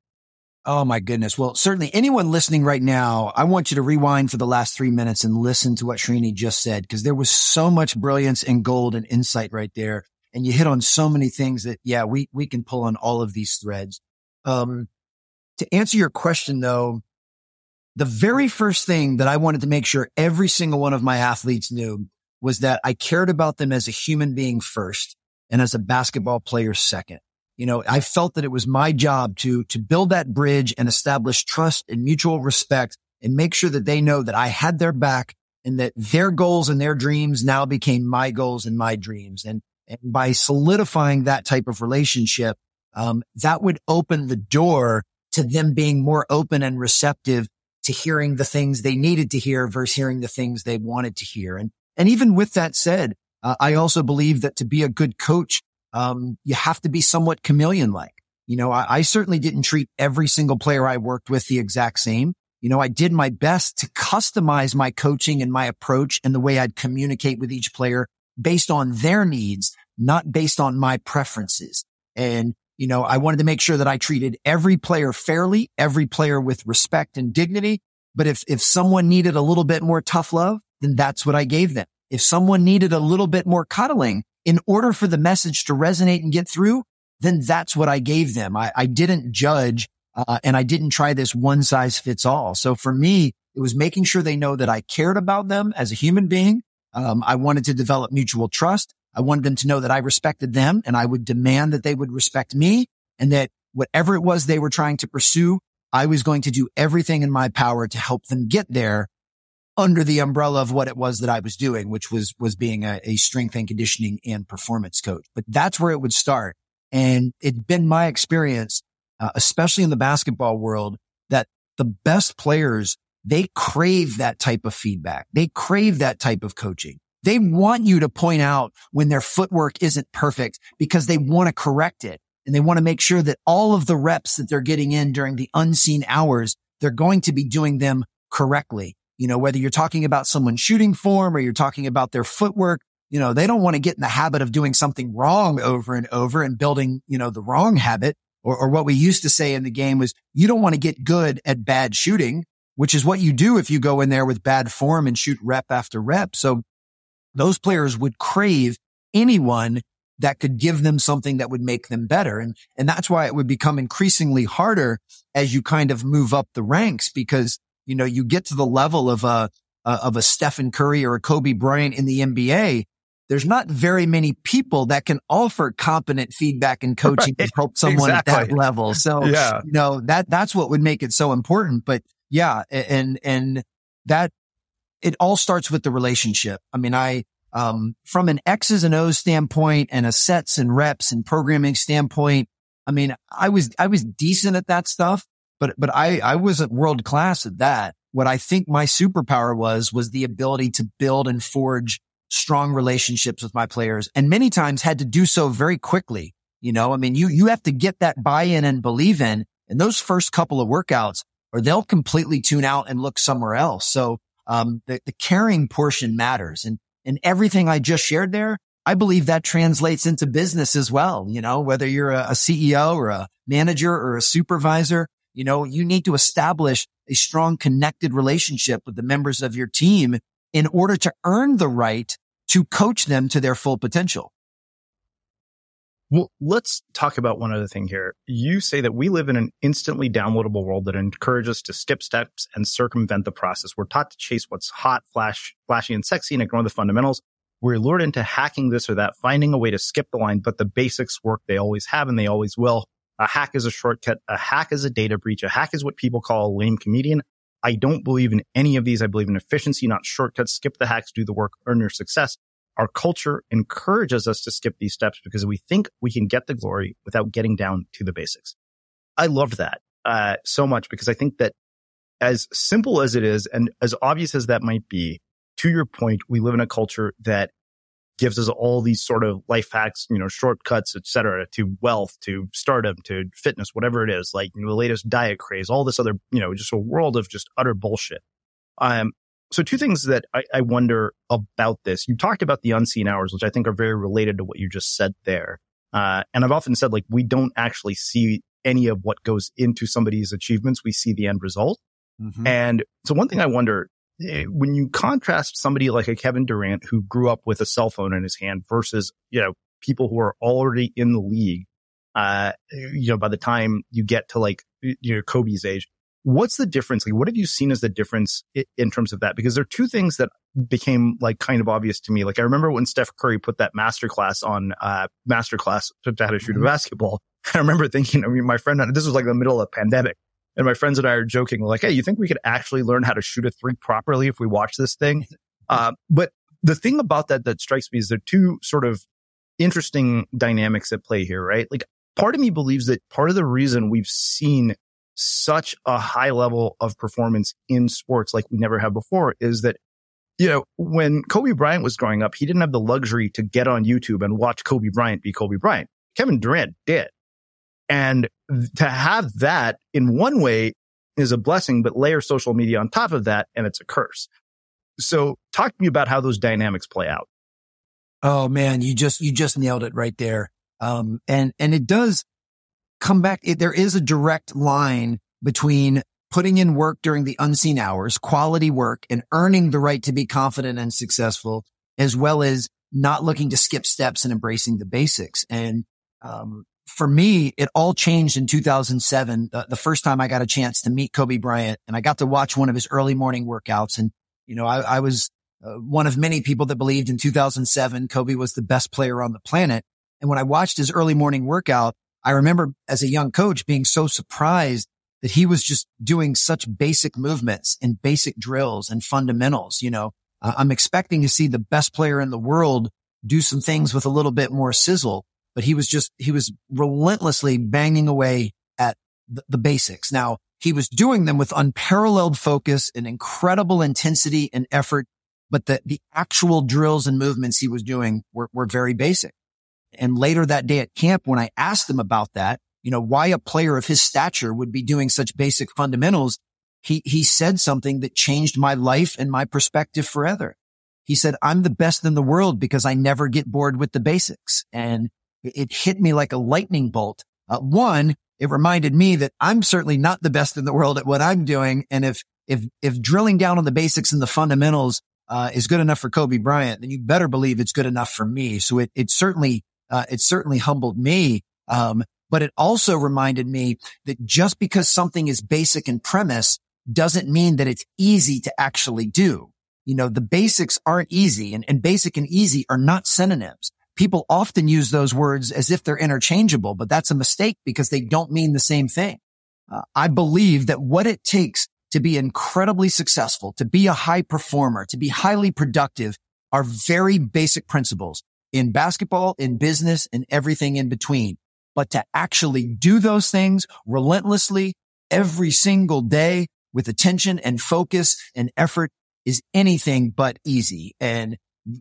Oh my goodness. Well, certainly anyone listening right now, I want you to rewind for the last three minutes and listen to what Srini just said, because there was so much brilliance and gold and insight right there. And you hit on so many things that, yeah, we, we can pull on all of these threads. Um, to answer your question though, the very first thing that I wanted to make sure every single one of my athletes knew was that I cared about them as a human being first and as a basketball player second. You know, I felt that it was my job to, to build that bridge and establish trust and mutual respect and make sure that they know that I had their back and that their goals and their dreams now became my goals and my dreams. And, and by solidifying that type of relationship, um, that would open the door to them being more open and receptive to hearing the things they needed to hear versus hearing the things they wanted to hear. And, and even with that said, uh, I also believe that to be a good coach, Um, you have to be somewhat chameleon-like. You know, I, I certainly didn't treat every single player I worked with the exact same. You know, I did my best to customize my coaching and my approach and the way I'd communicate with each player based on their needs, not based on my preferences. And, you know, I wanted to make sure that I treated every player fairly, every player with respect and dignity. But if, if someone needed a little bit more tough love, then that's what I gave them. If someone needed a little bit more cuddling, in order for the message to resonate and get through, then that's what I gave them. I, I didn't judge, uh, and I didn't try this one size fits all. So for me, it was making sure they know that I cared about them as a human being. Um, I wanted to develop mutual trust. I wanted them to know that I respected them and I would demand that they would respect me, and that whatever it was they were trying to pursue, I was going to do everything in my power to help them get there, under the umbrella of what it was that I was doing, which was, was being a, a strength and conditioning and performance coach. But that's where it would start. And it's been my experience, uh, especially in the basketball world, that the best players, they crave that type of feedback. They crave that type of coaching. They want you to point out when their footwork isn't perfect because they want to correct it. And they want to make sure that all of the reps that they're getting in during the unseen hours, they're going to be doing them correctly. You know, whether you're talking about someone's shooting form or you're talking about their footwork, you know, they don't want to get in the habit of doing something wrong over and over and building, you know, the wrong habit, or, or what we used to say in the game was you don't want to get good at bad shooting, which is what you do if you go in there with bad form and shoot rep after rep. So those players would crave anyone that could give them something that would make them better. And, and that's why it would become increasingly harder as you kind of move up the ranks, because, you know, you get to the level of a, of a Steph Curry or a Kobe Bryant in the N B A. There's not very many people that can offer competent feedback and coaching right. to help someone exactly. at that level. So, yeah. you know, that, that's what would make it so important. But yeah, and, and that it all starts with the relationship. I mean, I, um, from an X's and O's standpoint and a sets and reps and programming standpoint, I mean, I was, I was decent at that stuff, but, but I, I wasn't world class at that. What I think my superpower was, was the ability to build and forge strong relationships with my players, and many times had to do so very quickly. You know, I mean, you, you have to get that buy-in and believe in, in those first couple of workouts, or they'll completely tune out and look somewhere else. So, um, the, the caring portion matters, and, and everything I just shared there, I believe that translates into business as well. You know, whether you're a, a C E O or a manager or a supervisor, you know, you need to establish a strong connected relationship with the members of your team in order to earn the right to coach them to their full potential. Well, let's talk about one other thing here. You say that we live in an instantly downloadable world that encourages us to skip steps and circumvent the process. We're taught to chase what's hot, flash, flashy, and sexy and ignore the fundamentals. We're lured into hacking this or that, finding a way to skip the line, but the basics work. They always have and they always will. A hack is a shortcut. A hack is a data breach. A hack is what people call a lame comedian. I don't believe in any of these. I believe in efficiency, not shortcuts. Skip the hacks, do the work, earn your success. Our culture encourages us to skip these steps because we think we can get the glory without getting down to the basics. I loved that uh, so much, because I think that as simple as it is and as obvious as that might be, to your point, we live in a culture that gives us all these sort of life hacks, you know, shortcuts, et cetera, to wealth, to stardom, to fitness, whatever it is, like, you know, the latest diet craze, all this other, you know, just a world of just utter bullshit. Um, so two things that I, I wonder about this. You talked about the unseen hours, which I think are very related to what you just said there. Uh, and I've often said, like, we don't actually see any of what goes into somebody's achievements. We see the end result. Mm-hmm. And so one thing I wonder, when you contrast somebody like a Kevin Durant who grew up with a cell phone in his hand versus, you know, people who are already in the league, uh, you know, by the time you get to like, you know, Kobe's age, what's the difference? Like, what have you seen as the difference in terms of that? Because there are two things that became like kind of obvious to me. Like, I remember when Steph Curry put that masterclass on, uh, masterclass to how to shoot a basketball. I remember thinking, I mean, my friend, this was like the middle of the pandemic. And my friends and I are joking, like, hey, you think we could actually learn how to shoot a three properly if we watch this thing? Uh, but the thing about that that strikes me is there are two sort of interesting dynamics at play here, right? Like, part of me believes that part of the reason we've seen such a high level of performance in sports like we never have before is that, you know, when Kobe Bryant was growing up, he didn't have the luxury to get on YouTube and watch Kobe Bryant be Kobe Bryant. Kevin Durant did. And to have that in one way is a blessing, but layer social media on top of that, and it's a curse. So talk to me about how those dynamics play out. Oh man, you just, you just nailed it right there. Um, and, and it does come back. It, there is a direct line between putting in work during the unseen hours, quality work, and earning the right to be confident and successful, as well as not looking to skip steps and embracing the basics. And, um, for me, it all changed in two thousand seven, the, the first time I got a chance to meet Kobe Bryant, and I got to watch one of his early morning workouts. And, you know, I, I was uh, one of many people that believed in two thousand seven, Kobe was the best player on the planet. And when I watched his early morning workout, I remember as a young coach being so surprised that he was just doing such basic movements and basic drills and fundamentals. You know, uh, I'm expecting to see the best player in the world do some things with a little bit more sizzle. But he was just, he was relentlessly banging away at the, the basics. Now, he was doing them with unparalleled focus and incredible intensity and effort, but the, the actual drills and movements he was doing were, were very basic. And later that day at camp, when I asked him about that, you know, why a player of his stature would be doing such basic fundamentals, he, he said something that changed my life and my perspective forever. He said, I'm the best in the world because I never get bored with the basics. And it hit me like a lightning bolt. Uh, one, it reminded me that I'm certainly not the best in the world at what I'm doing. And if, if, if drilling down on the basics and the fundamentals, uh, is good enough for Kobe Bryant, then you better believe it's good enough for me. So it, it certainly Uh, it certainly humbled me. Um, but it also reminded me that just because something is basic in premise doesn't mean that it's easy to actually do. You know, the basics aren't easy, and, and basic and easy are not synonyms. People often use those words as if they're interchangeable, but that's a mistake because they don't mean the same thing. Uh, I believe that what it takes to be incredibly successful, to be a high performer, to be highly productive are very basic principles in basketball, in business, and everything in between. But to actually do those things relentlessly every single day with attention and focus and effort is anything but easy. And,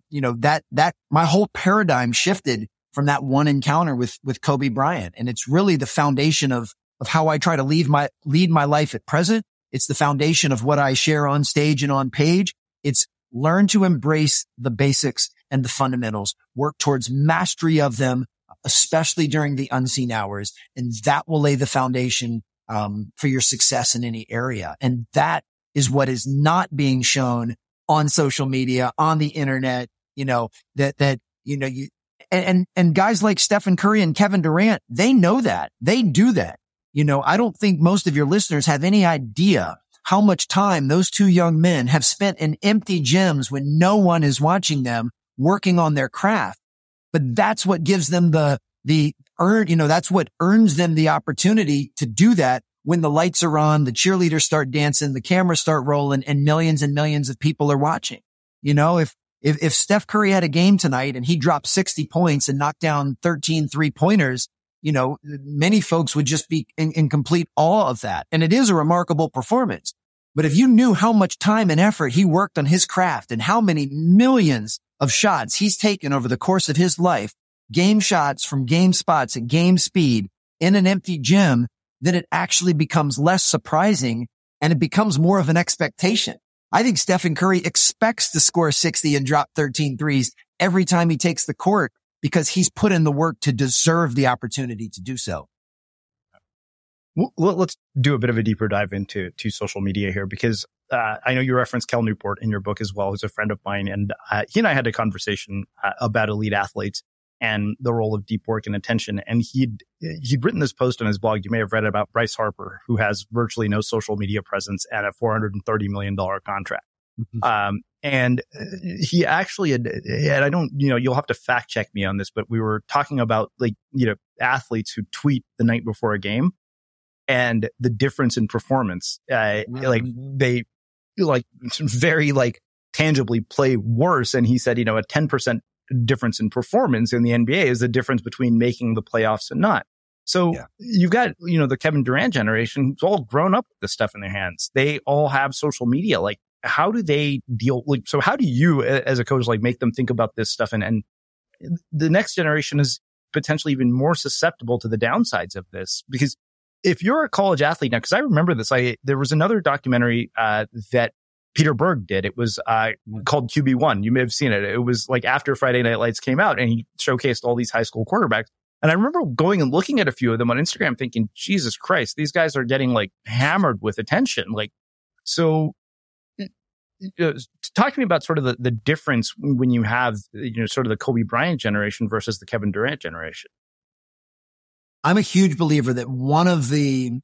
you know, that, that my whole paradigm shifted from that one encounter with, with Kobe Bryant. And it's really the foundation of, of how I try to lead my, lead my life at present. It's the foundation of what I share on stage and on page. It's learn to embrace the basics and the fundamentals, work towards mastery of them, especially during the unseen hours. And that will lay the foundation, um, for your success in any area. And that is what is not being shown on social media, on the internet, you know, that, that, you know, you, and, and guys like Stephen Curry and Kevin Durant, they know that. They do that. You know, I don't think most of your listeners have any idea how much time those two young men have spent in empty gyms when no one is watching them working on their craft. But that's what gives them the, the earn, you know, that's what earns them the opportunity to do that. When the lights are on, the cheerleaders start dancing, the cameras start rolling, and millions and millions of people are watching. You know, if, if, if Steph Curry had a game tonight and he dropped sixty points and knocked down thirteen three pointers, you know, many folks would just be in, in complete awe of that. And it is a remarkable performance. But if you knew how much time and effort he worked on his craft and how many millions of shots he's taken over the course of his life, game shots from game spots at game speed in an empty gym, then it actually becomes less surprising and it becomes more of an expectation. I think Stephen Curry expects to score sixty and drop thirteen threes every time he takes the court because he's put in the work to deserve the opportunity to do so. Well, let's do a bit of a deeper dive into to social media here because uh, I know you referenced Kel Newport in your book as well, who's a friend of mine. And uh, he and I had a conversation uh, about elite athletes and the role of deep work and attention. And he'd, he'd written this post on his blog. You may have read it about Bryce Harper, who has virtually no social media presence and a four hundred thirty million dollars contract. Mm-hmm. Um, and he actually, had, and I don't, you know, you'll have to fact check me on this, but we were talking about like, you know, athletes who tweet the night before a game and the difference in performance. Uh, mm-hmm. Like they, like very like tangibly play worse. And he said, you know, a ten percent difference in performance in the N B A is the difference between making the playoffs and not. So yeah. You've got, you know, the Kevin Durant generation who's all grown up with this stuff in their hands. They all have social media. Like, how do they deal? Like, so how do you as a coach, like make them think about this stuff? And, and the next generation is potentially even more susceptible to the downsides of this. Because if you're a college athlete now, because I remember this, I, there was another documentary, uh, that Peter Berg did. It was uh, called Q B one. You may have seen it. It was like after Friday Night Lights came out and he showcased all these high school quarterbacks. And I remember going and looking at a few of them on Instagram thinking, Jesus Christ, these guys are getting like hammered with attention. Like, so you know, talk to me about sort of the, the difference when you have, you know, sort of the Kobe Bryant generation versus the Kevin Durant generation. I'm a huge believer that one of the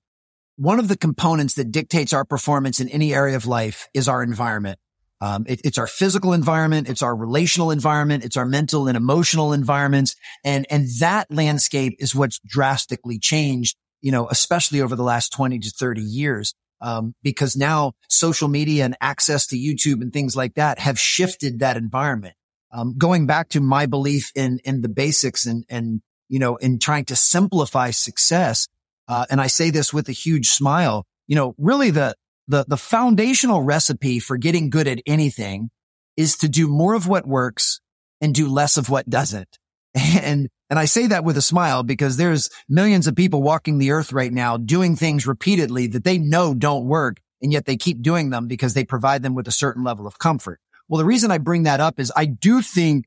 One of the components that dictates our performance in any area of life is our environment. Um, it, it's our physical environment. It's our relational environment. It's our mental and emotional environments. And, and that landscape is what's drastically changed, you know, especially over the last twenty to thirty years. Um, because now social media and access to YouTube and things like that have shifted that environment. Um, going back to my belief in, in the basics and, and, you know, in trying to simplify success. Uh, and I say this with a huge smile, you know, really the, the, the foundational recipe for getting good at anything is to do more of what works and do less of what doesn't. And, and I say that with a smile because there's millions of people walking the earth right now doing things repeatedly that they know don't work. And yet they keep doing them because they provide them with a certain level of comfort. Well, the reason I bring that up is I do think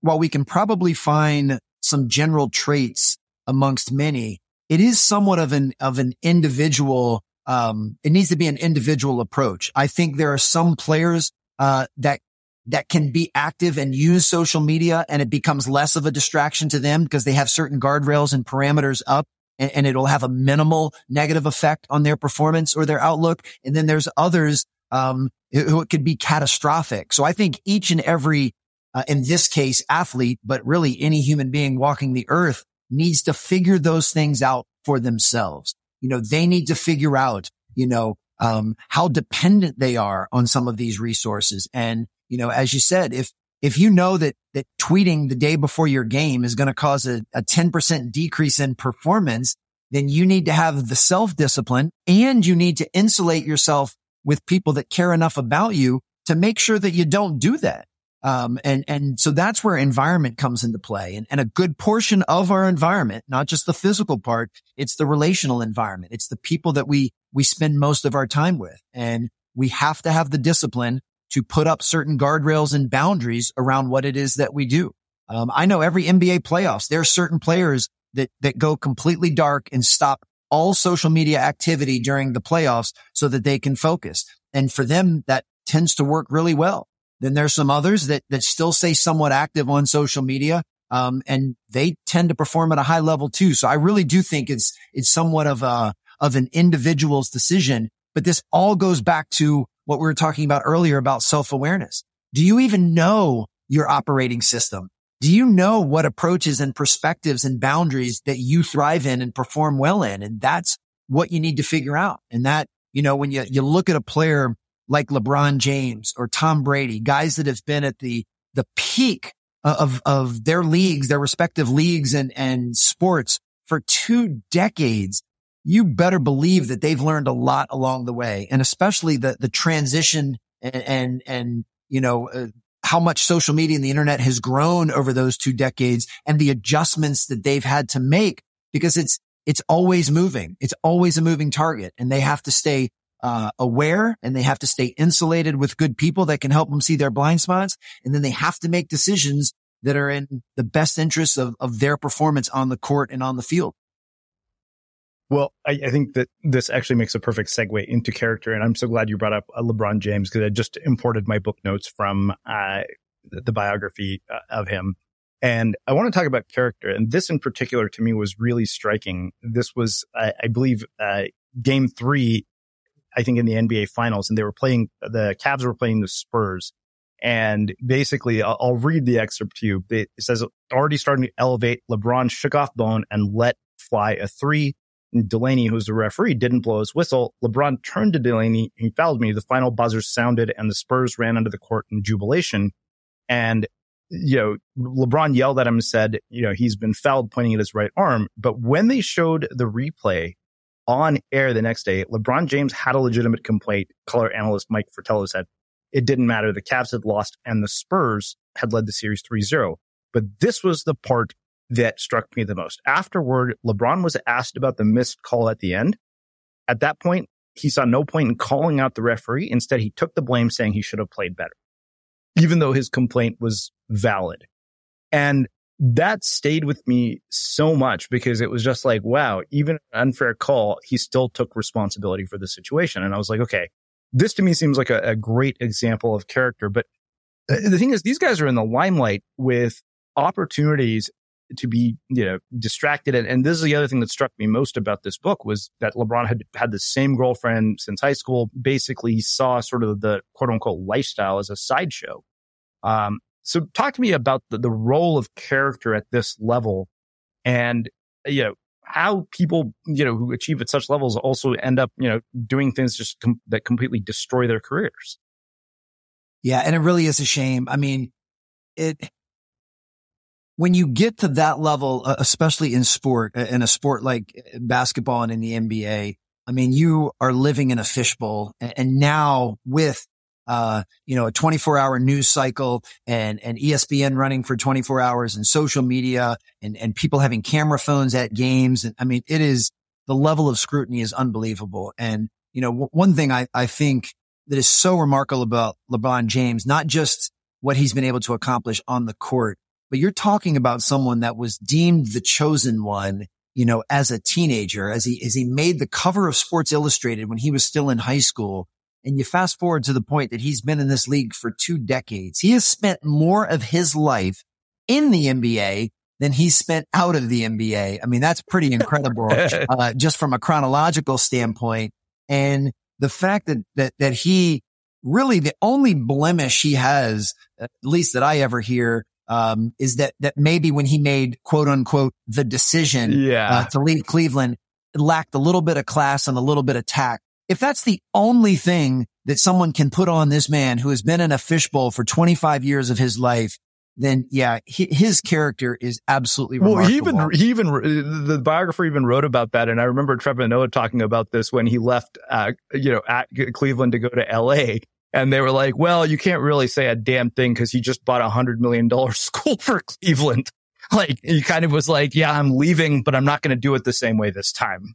while we can probably find some general traits amongst many, it is somewhat of an, of an individual, um, it needs to be an individual approach. I think there are some players, uh, that that can be active and use social media, and it becomes less of a distraction to them because they have certain guardrails and parameters up, and, and it'll have a minimal negative effect on their performance or their outlook. And then there's others um who it could be catastrophic. So I think each and every, uh, in this case, athlete, but really any human being walking the earth needs to figure those things out for themselves. You know, they need to figure out, you know, um, how dependent they are on some of these resources. And, you know, as you said, if, if you know that, that tweeting the day before your game is going to cause a, a ten percent decrease in performance, then you need to have the self-discipline, and you need to insulate yourself with people that care enough about you to make sure that you don't do that. Um, and, and so that's where environment comes into play, and, and a good portion of our environment, not just the physical part, it's the relational environment. It's the people that we, we spend most of our time with. And we have to have the discipline to put up certain guardrails and boundaries around what it is that we do. Um, I know every N B A playoffs, there are certain players that, that go completely dark and stop all social media activity during the playoffs so that they can focus. And for them, that tends to work really well. Then there's some others that, that still stay somewhat active on social media. Um, and they tend to perform at a high level too. So I really do think it's, it's somewhat of a, of an individual's decision. But this all goes back to what we were talking about earlier about self-awareness. Do you even know your operating system? Do you know what approaches and perspectives and boundaries that you thrive in and perform well in? And that's what you need to figure out. And that, you know, when you, you look at a player like LeBron James or Tom Brady, guys that have been at the, the peak of, of their leagues, their respective leagues and, and sports for two decades, you better believe that they've learned a lot along the way. And especially the, the transition and, and, and, you know, uh, how much social media and the internet has grown over those two decades and the adjustments that they've had to make, because it's, it's always moving. It's always a moving target, and they have to stay uh, aware, and they have to stay insulated with good people that can help them see their blind spots. And then they have to make decisions that are in the best interests of, of their performance on the court and on the field. Well, I, I think that this actually makes a perfect segue into character. And I'm so glad you brought up uh, LeBron James, because I just imported my book notes from uh, the biography uh, of him. And I want to talk about character. And this in particular to me was really striking. This was, I, I believe, uh, game three, I think, in the N B A finals. And they were playing, the Cavs were playing the Spurs. And basically, I'll, I'll read the excerpt to you. It says, already starting to elevate, LeBron shook off Bone and let fly a three. Delaney, who's the referee, didn't blow his whistle. LeBron turned to Delaney and fouled me. The final buzzer sounded, and the Spurs ran onto the court in jubilation. And, you know, LeBron yelled at him and said, you know, he's been fouled, pointing at his right arm. But when they showed the replay on air the next day, LeBron James had a legitimate complaint. Color analyst Mike Fratello said it didn't matter. The Cavs had lost, and the Spurs had led the series three zero. But this was the part that struck me the most. Afterward, LeBron was asked about the missed call at the end. At that point, he saw no point in calling out the referee. Instead, he took the blame, saying he should have played better, even though his complaint was valid. And that stayed with me so much, because it was just like, wow, even an unfair call, he still took responsibility for the situation. And I was like, okay, this to me seems like a, a great example of character. But the thing is, these guys are in the limelight with opportunities to be, you know, distracted. And, and this is the other thing that struck me most about this book, was that LeBron had had the same girlfriend since high school, basically saw sort of the quote unquote lifestyle as a sideshow. Um, so talk to me about the, the role of character at this level, and, you know, how people, you know, who achieve at such levels also end up, you know, doing things just com- that completely destroy their careers. Yeah. And it really is a shame. I mean, it, when you get to that level, especially in sport, in a sport like basketball and in the N B A, I mean, you are living in a fishbowl. And now with, uh, you know, a twenty-four hour news cycle and, and E S P N running for twenty-four hours and social media and, and people having camera phones at games. And I mean, it is, the level of scrutiny is unbelievable. And, you know, w- one thing I, I think that is so remarkable about LeBron James, not just what he's been able to accomplish on the court, but you're talking about someone that was deemed the chosen one, you know, as a teenager, as he, as he made the cover of Sports Illustrated when he was still in high school. And you fast forward to the point that he's been in this league for two decades. He has spent more of his life in the N B A than he spent out of the N B A. I mean, that's pretty incredible, uh, just from a chronological standpoint. And the fact that, that, that he really, the only blemish he has, at least that I ever hear, um, is that, that maybe when he made quote unquote the decision yeah. uh, to leave Cleveland, it lacked a little bit of class and a little bit of tact. If that's the only thing that someone can put on this man who has been in a fishbowl for twenty-five years of his life, then yeah, he, his character is absolutely remarkable. Well, he even, he even, the biographer even wrote about that. And I remember Trevor Noah talking about this when he left, uh, you know, at Cleveland to go to L A. And they were like, well, you can't really say a damn thing because he just bought a hundred million dollar school for Cleveland. Like, he kind of was like, yeah, I'm leaving, but I'm not going to do it the same way this time.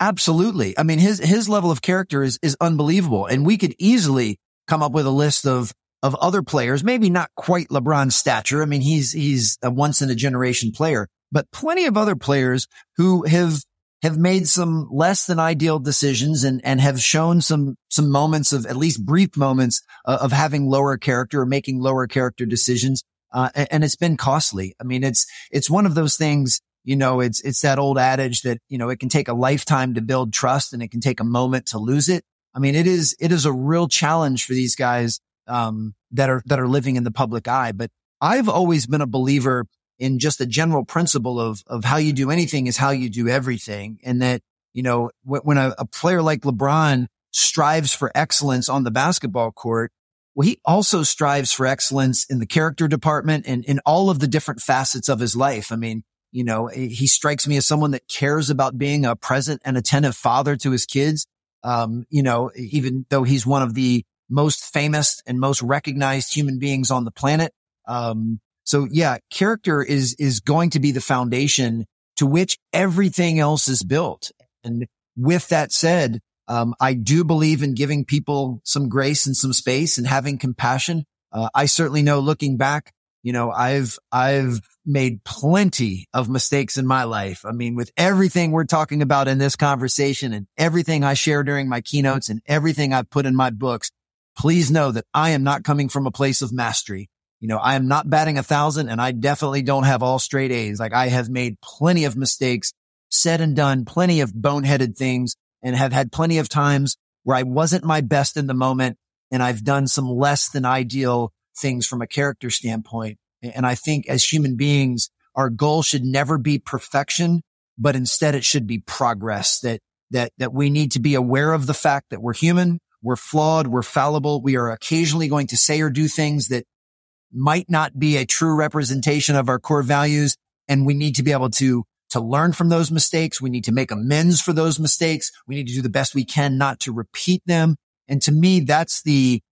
Absolutely. I mean, his, his level of character is, is unbelievable. And we could easily come up with a list of, of other players, maybe not quite LeBron's stature. I mean, he's, he's a once in a generation player, but plenty of other players who have, have made some less than ideal decisions and, and have shown some, some moments of, at least brief moments uh, of having lower character or making lower character decisions. Uh, and, and it's been costly. I mean, it's, it's one of those things. You know, it's, it's that old adage that, you know, it can take a lifetime to build trust and it can take a moment to lose it. I mean, it is, it is a real challenge for these guys, um, that are, that are living in the public eye. But I've always been a believer in just the general principle of, of how you do anything is how you do everything. And that, you know, when, when a, a player like LeBron strives for excellence on the basketball court, well, he also strives for excellence in the character department and in all of the different facets of his life. I mean, you know, he strikes me as someone that cares about being a present and attentive father to his kids. Um, you know, even though he's one of the most famous and most recognized human beings on the planet. Um, so yeah, character is, is going to be the foundation to which everything else is built. And with that said, um, I do believe in giving people some grace and some space and having compassion. Uh, I certainly know looking back, you know, I've, I've made plenty of mistakes in my life. I mean, with everything we're talking about in this conversation and everything I share during my keynotes and everything I put in my books, please know that I am not coming from a place of mastery. You know, I am not batting a thousand and I definitely don't have all straight A's. Like, I have made plenty of mistakes, said and done plenty of boneheaded things, and have had plenty of times where I wasn't my best in the moment. And I've done some less than ideal things from a character standpoint. And I think as human beings, our goal should never be perfection, but instead it should be progress, that, that, that we need to be aware of the fact that we're human, we're flawed, we're fallible. We are occasionally going to say or do things that might not be a true representation of our core values. And we need to be able to, to learn from those mistakes. We need to make amends for those mistakes. We need to do the best we can not to repeat them. And to me, that's the,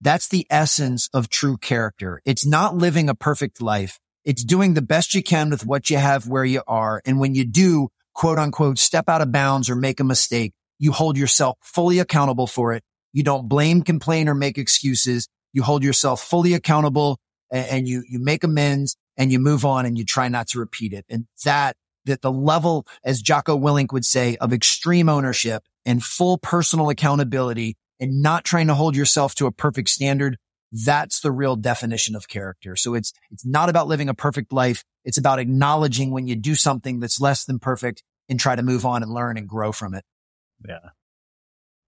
That's the essence of true character. It's not living a perfect life. It's doing the best you can with what you have where you are. And when you do, quote unquote, step out of bounds or make a mistake, you hold yourself fully accountable for it. You don't blame, complain, or make excuses. You hold yourself fully accountable and you, you make amends and you move on and you try not to repeat it. And that, that the level, as Jocko Willink would say, of extreme ownership and full personal accountability and not trying to hold yourself to a perfect standard, that's the real definition of character. So it's it's not about living a perfect life. It's about acknowledging when you do something that's less than perfect and try to move on and learn and grow from it. Yeah.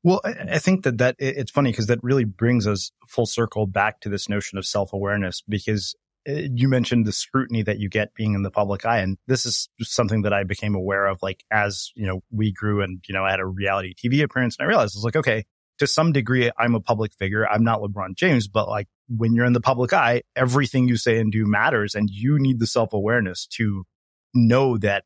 Well, I, I think that, that it's funny because that really brings us full circle back to this notion of self-awareness, because you mentioned the scrutiny that you get being in the public eye. And this is something that I became aware of, like, as, you know, we grew and, you know, I had a reality T V appearance and I realized I was like, okay, to some degree, I'm a public figure. I'm not LeBron James, but like when you're in the public eye, everything you say and do matters, and you need the self-awareness to know that,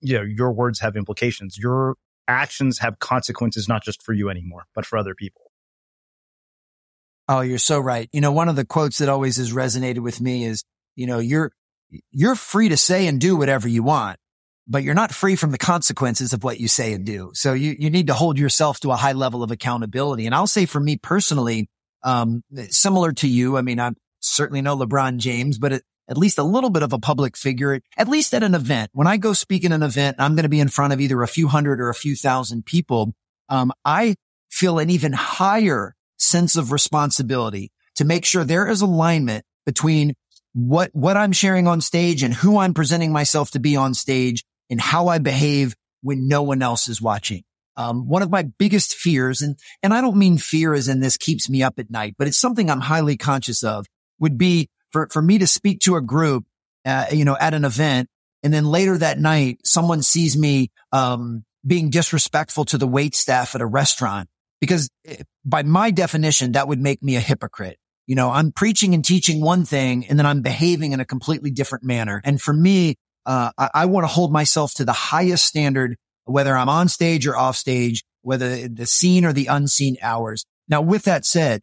you know, your words have implications. Your actions have consequences, not just for you anymore, but for other people. Oh, you're so right. You know, one of the quotes that always has resonated with me is, you know, you're you're free to say and do whatever you want, but you're not free from the consequences of what you say and do. So you, you need to hold yourself to a high level of accountability. And I'll say for me personally, um, similar to you, I mean, I'm certainly no LeBron James, but at, at least a little bit of a public figure, at least at an event. When I go speak in an event, I'm going to be in front of either a few hundred or a few thousand people. Um, I feel an even higher sense of responsibility to make sure there is alignment between what, what I'm sharing on stage and who I'm presenting myself to be on stage and how I behave when no one else is watching. Um, one of my biggest fears, and, and I don't mean fear as in this keeps me up at night, but it's something I'm highly conscious of, would be for, for me to speak to a group, uh, you know, at an event. And then later that night, someone sees me, um, being disrespectful to the wait staff at a restaurant, because by my definition, that would make me a hypocrite. You know, I'm preaching and teaching one thing, and then I'm behaving in a completely different manner. And for me, uh, I, I want to hold myself to the highest standard, whether I'm on stage or off stage, whether the seen or the unseen hours. Now, with that said,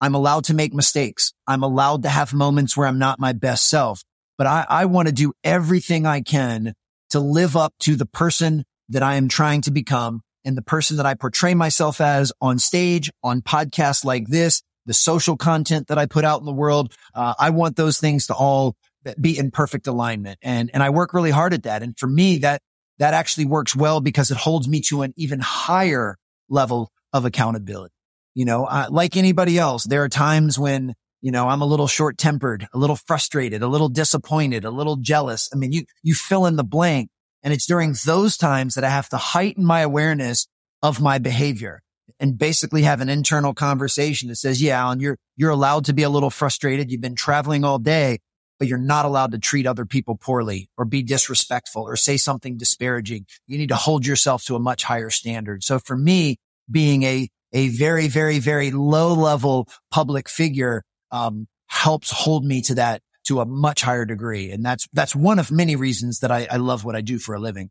I'm allowed to make mistakes. I'm allowed to have moments where I'm not my best self, but I, I want to do everything I can to live up to the person that I am trying to become and the person that I portray myself as on stage, on podcasts like this, the social content that I put out in the world. Uh, I want those things to all be in perfect alignment. And, and I work really hard at that. And for me, that, that actually works well because it holds me to an even higher level of accountability. You know, uh, like anybody else, there are times when, you know, I'm a little short tempered, a little frustrated, a little disappointed, a little jealous. I mean, you, you fill in the blank. And it's during those times that I have to heighten my awareness of my behavior and basically have an internal conversation that says, yeah, Alan, you're, you're allowed to be a little frustrated. You've been traveling all day, but you're not allowed to treat other people poorly or be disrespectful or say something disparaging. You need to hold yourself to a much higher standard. So for me, being a, a very, very, very low level public figure, um, helps hold me to that, to a much higher degree. And that's, that's one of many reasons that I, I love what I do for a living.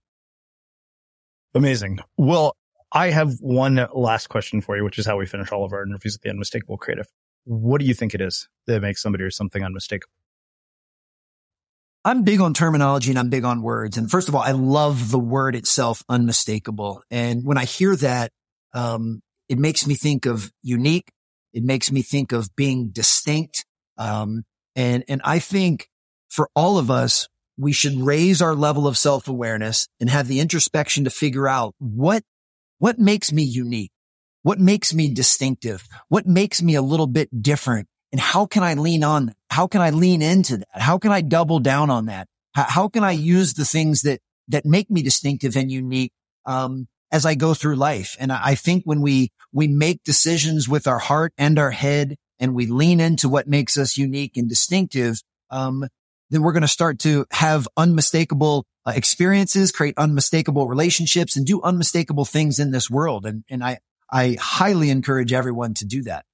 Amazing. Well, I have one last question for you, which is how we finish all of our interviews at the Unmistakable Creative. What do you think it is that makes somebody or something unmistakable? I'm big on terminology and I'm big on words. And first of all, I love the word itself, unmistakable. And when I hear that, um, it makes me think of unique. It makes me think of being distinct. Um, and, and I think for all of us, we should raise our level of self-awareness and have the introspection to figure out what, what makes me unique? What makes me distinctive? What makes me a little bit different? And how can I lean on that? How can I lean into that? How can I double down on that? How, how can I use the things that, that make me distinctive and unique, um, as I go through life? And I, I think when we, we make decisions with our heart and our head and we lean into what makes us unique and distinctive, um, then we're going to start to have unmistakable uh, experiences, create unmistakable relationships, and do unmistakable things in this world. And, and I, I highly encourage everyone to do that.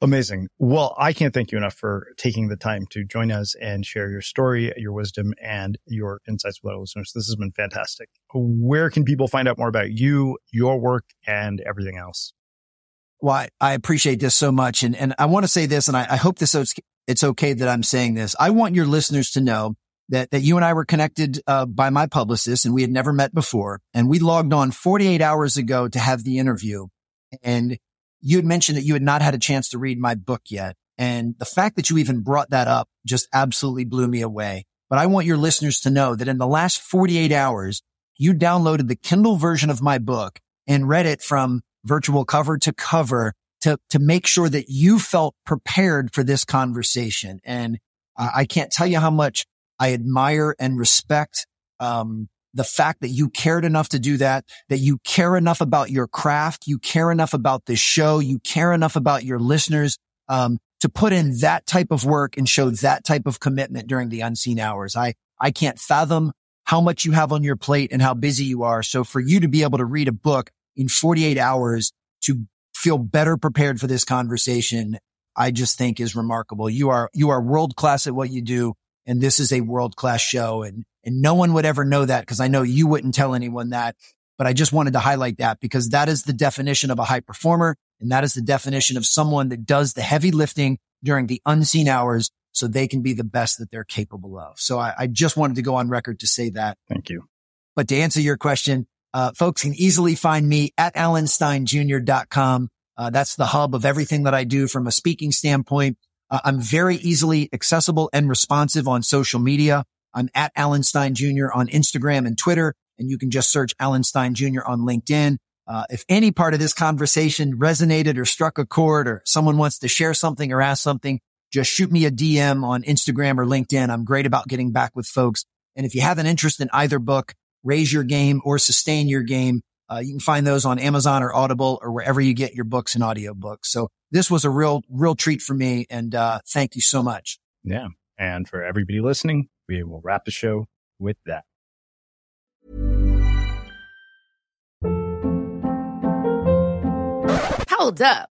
Amazing. Well, I can't thank you enough for taking the time to join us and share your story, your wisdom, and your insights with our listeners. This has been fantastic. Where can people find out more about you, your work, and everything else? Well, I, I appreciate this so much. And, and I want to say this, and I, I hope this is, it's okay that I'm saying this. I want your listeners to know that, that you and I were connected uh, by my publicist, and we had never met before. And we logged on forty-eight hours ago to have the interview. And you had mentioned that you had not had a chance to read my book yet. And the fact that you even brought that up just absolutely blew me away. But I want your listeners to know that in the last forty-eight hours, you downloaded the Kindle version of my book and read it from virtual cover to cover to, to make sure that you felt prepared for this conversation. And I can't tell you how much I admire and respect, um, the fact that you cared enough to do that, that you care enough about your craft, you care enough about this show, you care enough about your listeners, um, to put in that type of work and show that type of commitment during the unseen hours. I, I can't fathom how much you have on your plate and how busy you are. So for you to be able to read a book in forty-eight hours to feel better prepared for this conversation, I just think is remarkable. You are, you are world class at what you do. And this is a world-class show, and, and no one would ever know that because I know you wouldn't tell anyone that. But I just wanted to highlight that because that is the definition of a high performer, and that is the definition of someone that does the heavy lifting during the unseen hours so they can be the best that they're capable of. So I, I just wanted to go on record to say that. Thank you. But to answer your question, uh, folks can easily find me at alan stein junior dot com. Uh, that's the hub of everything that I do from a speaking standpoint. Uh, I'm very easily accessible and responsive on social media. I'm at Alan Stein Junior on Instagram and Twitter, and you can just search Alan Stein Junior on LinkedIn. Uh, if any part of this conversation resonated or struck a chord, or someone wants to share something or ask something, just shoot me a D M on Instagram or LinkedIn. I'm great about getting back with folks. And if you have an interest in either book, Raise Your Game or Sustain Your Game, uh, you can find those on Amazon or Audible or wherever you get your books and audiobooks. So this was a real, real treat for me. And uh thank you so much. Yeah. And for everybody listening, we will wrap the show with that. Hold up.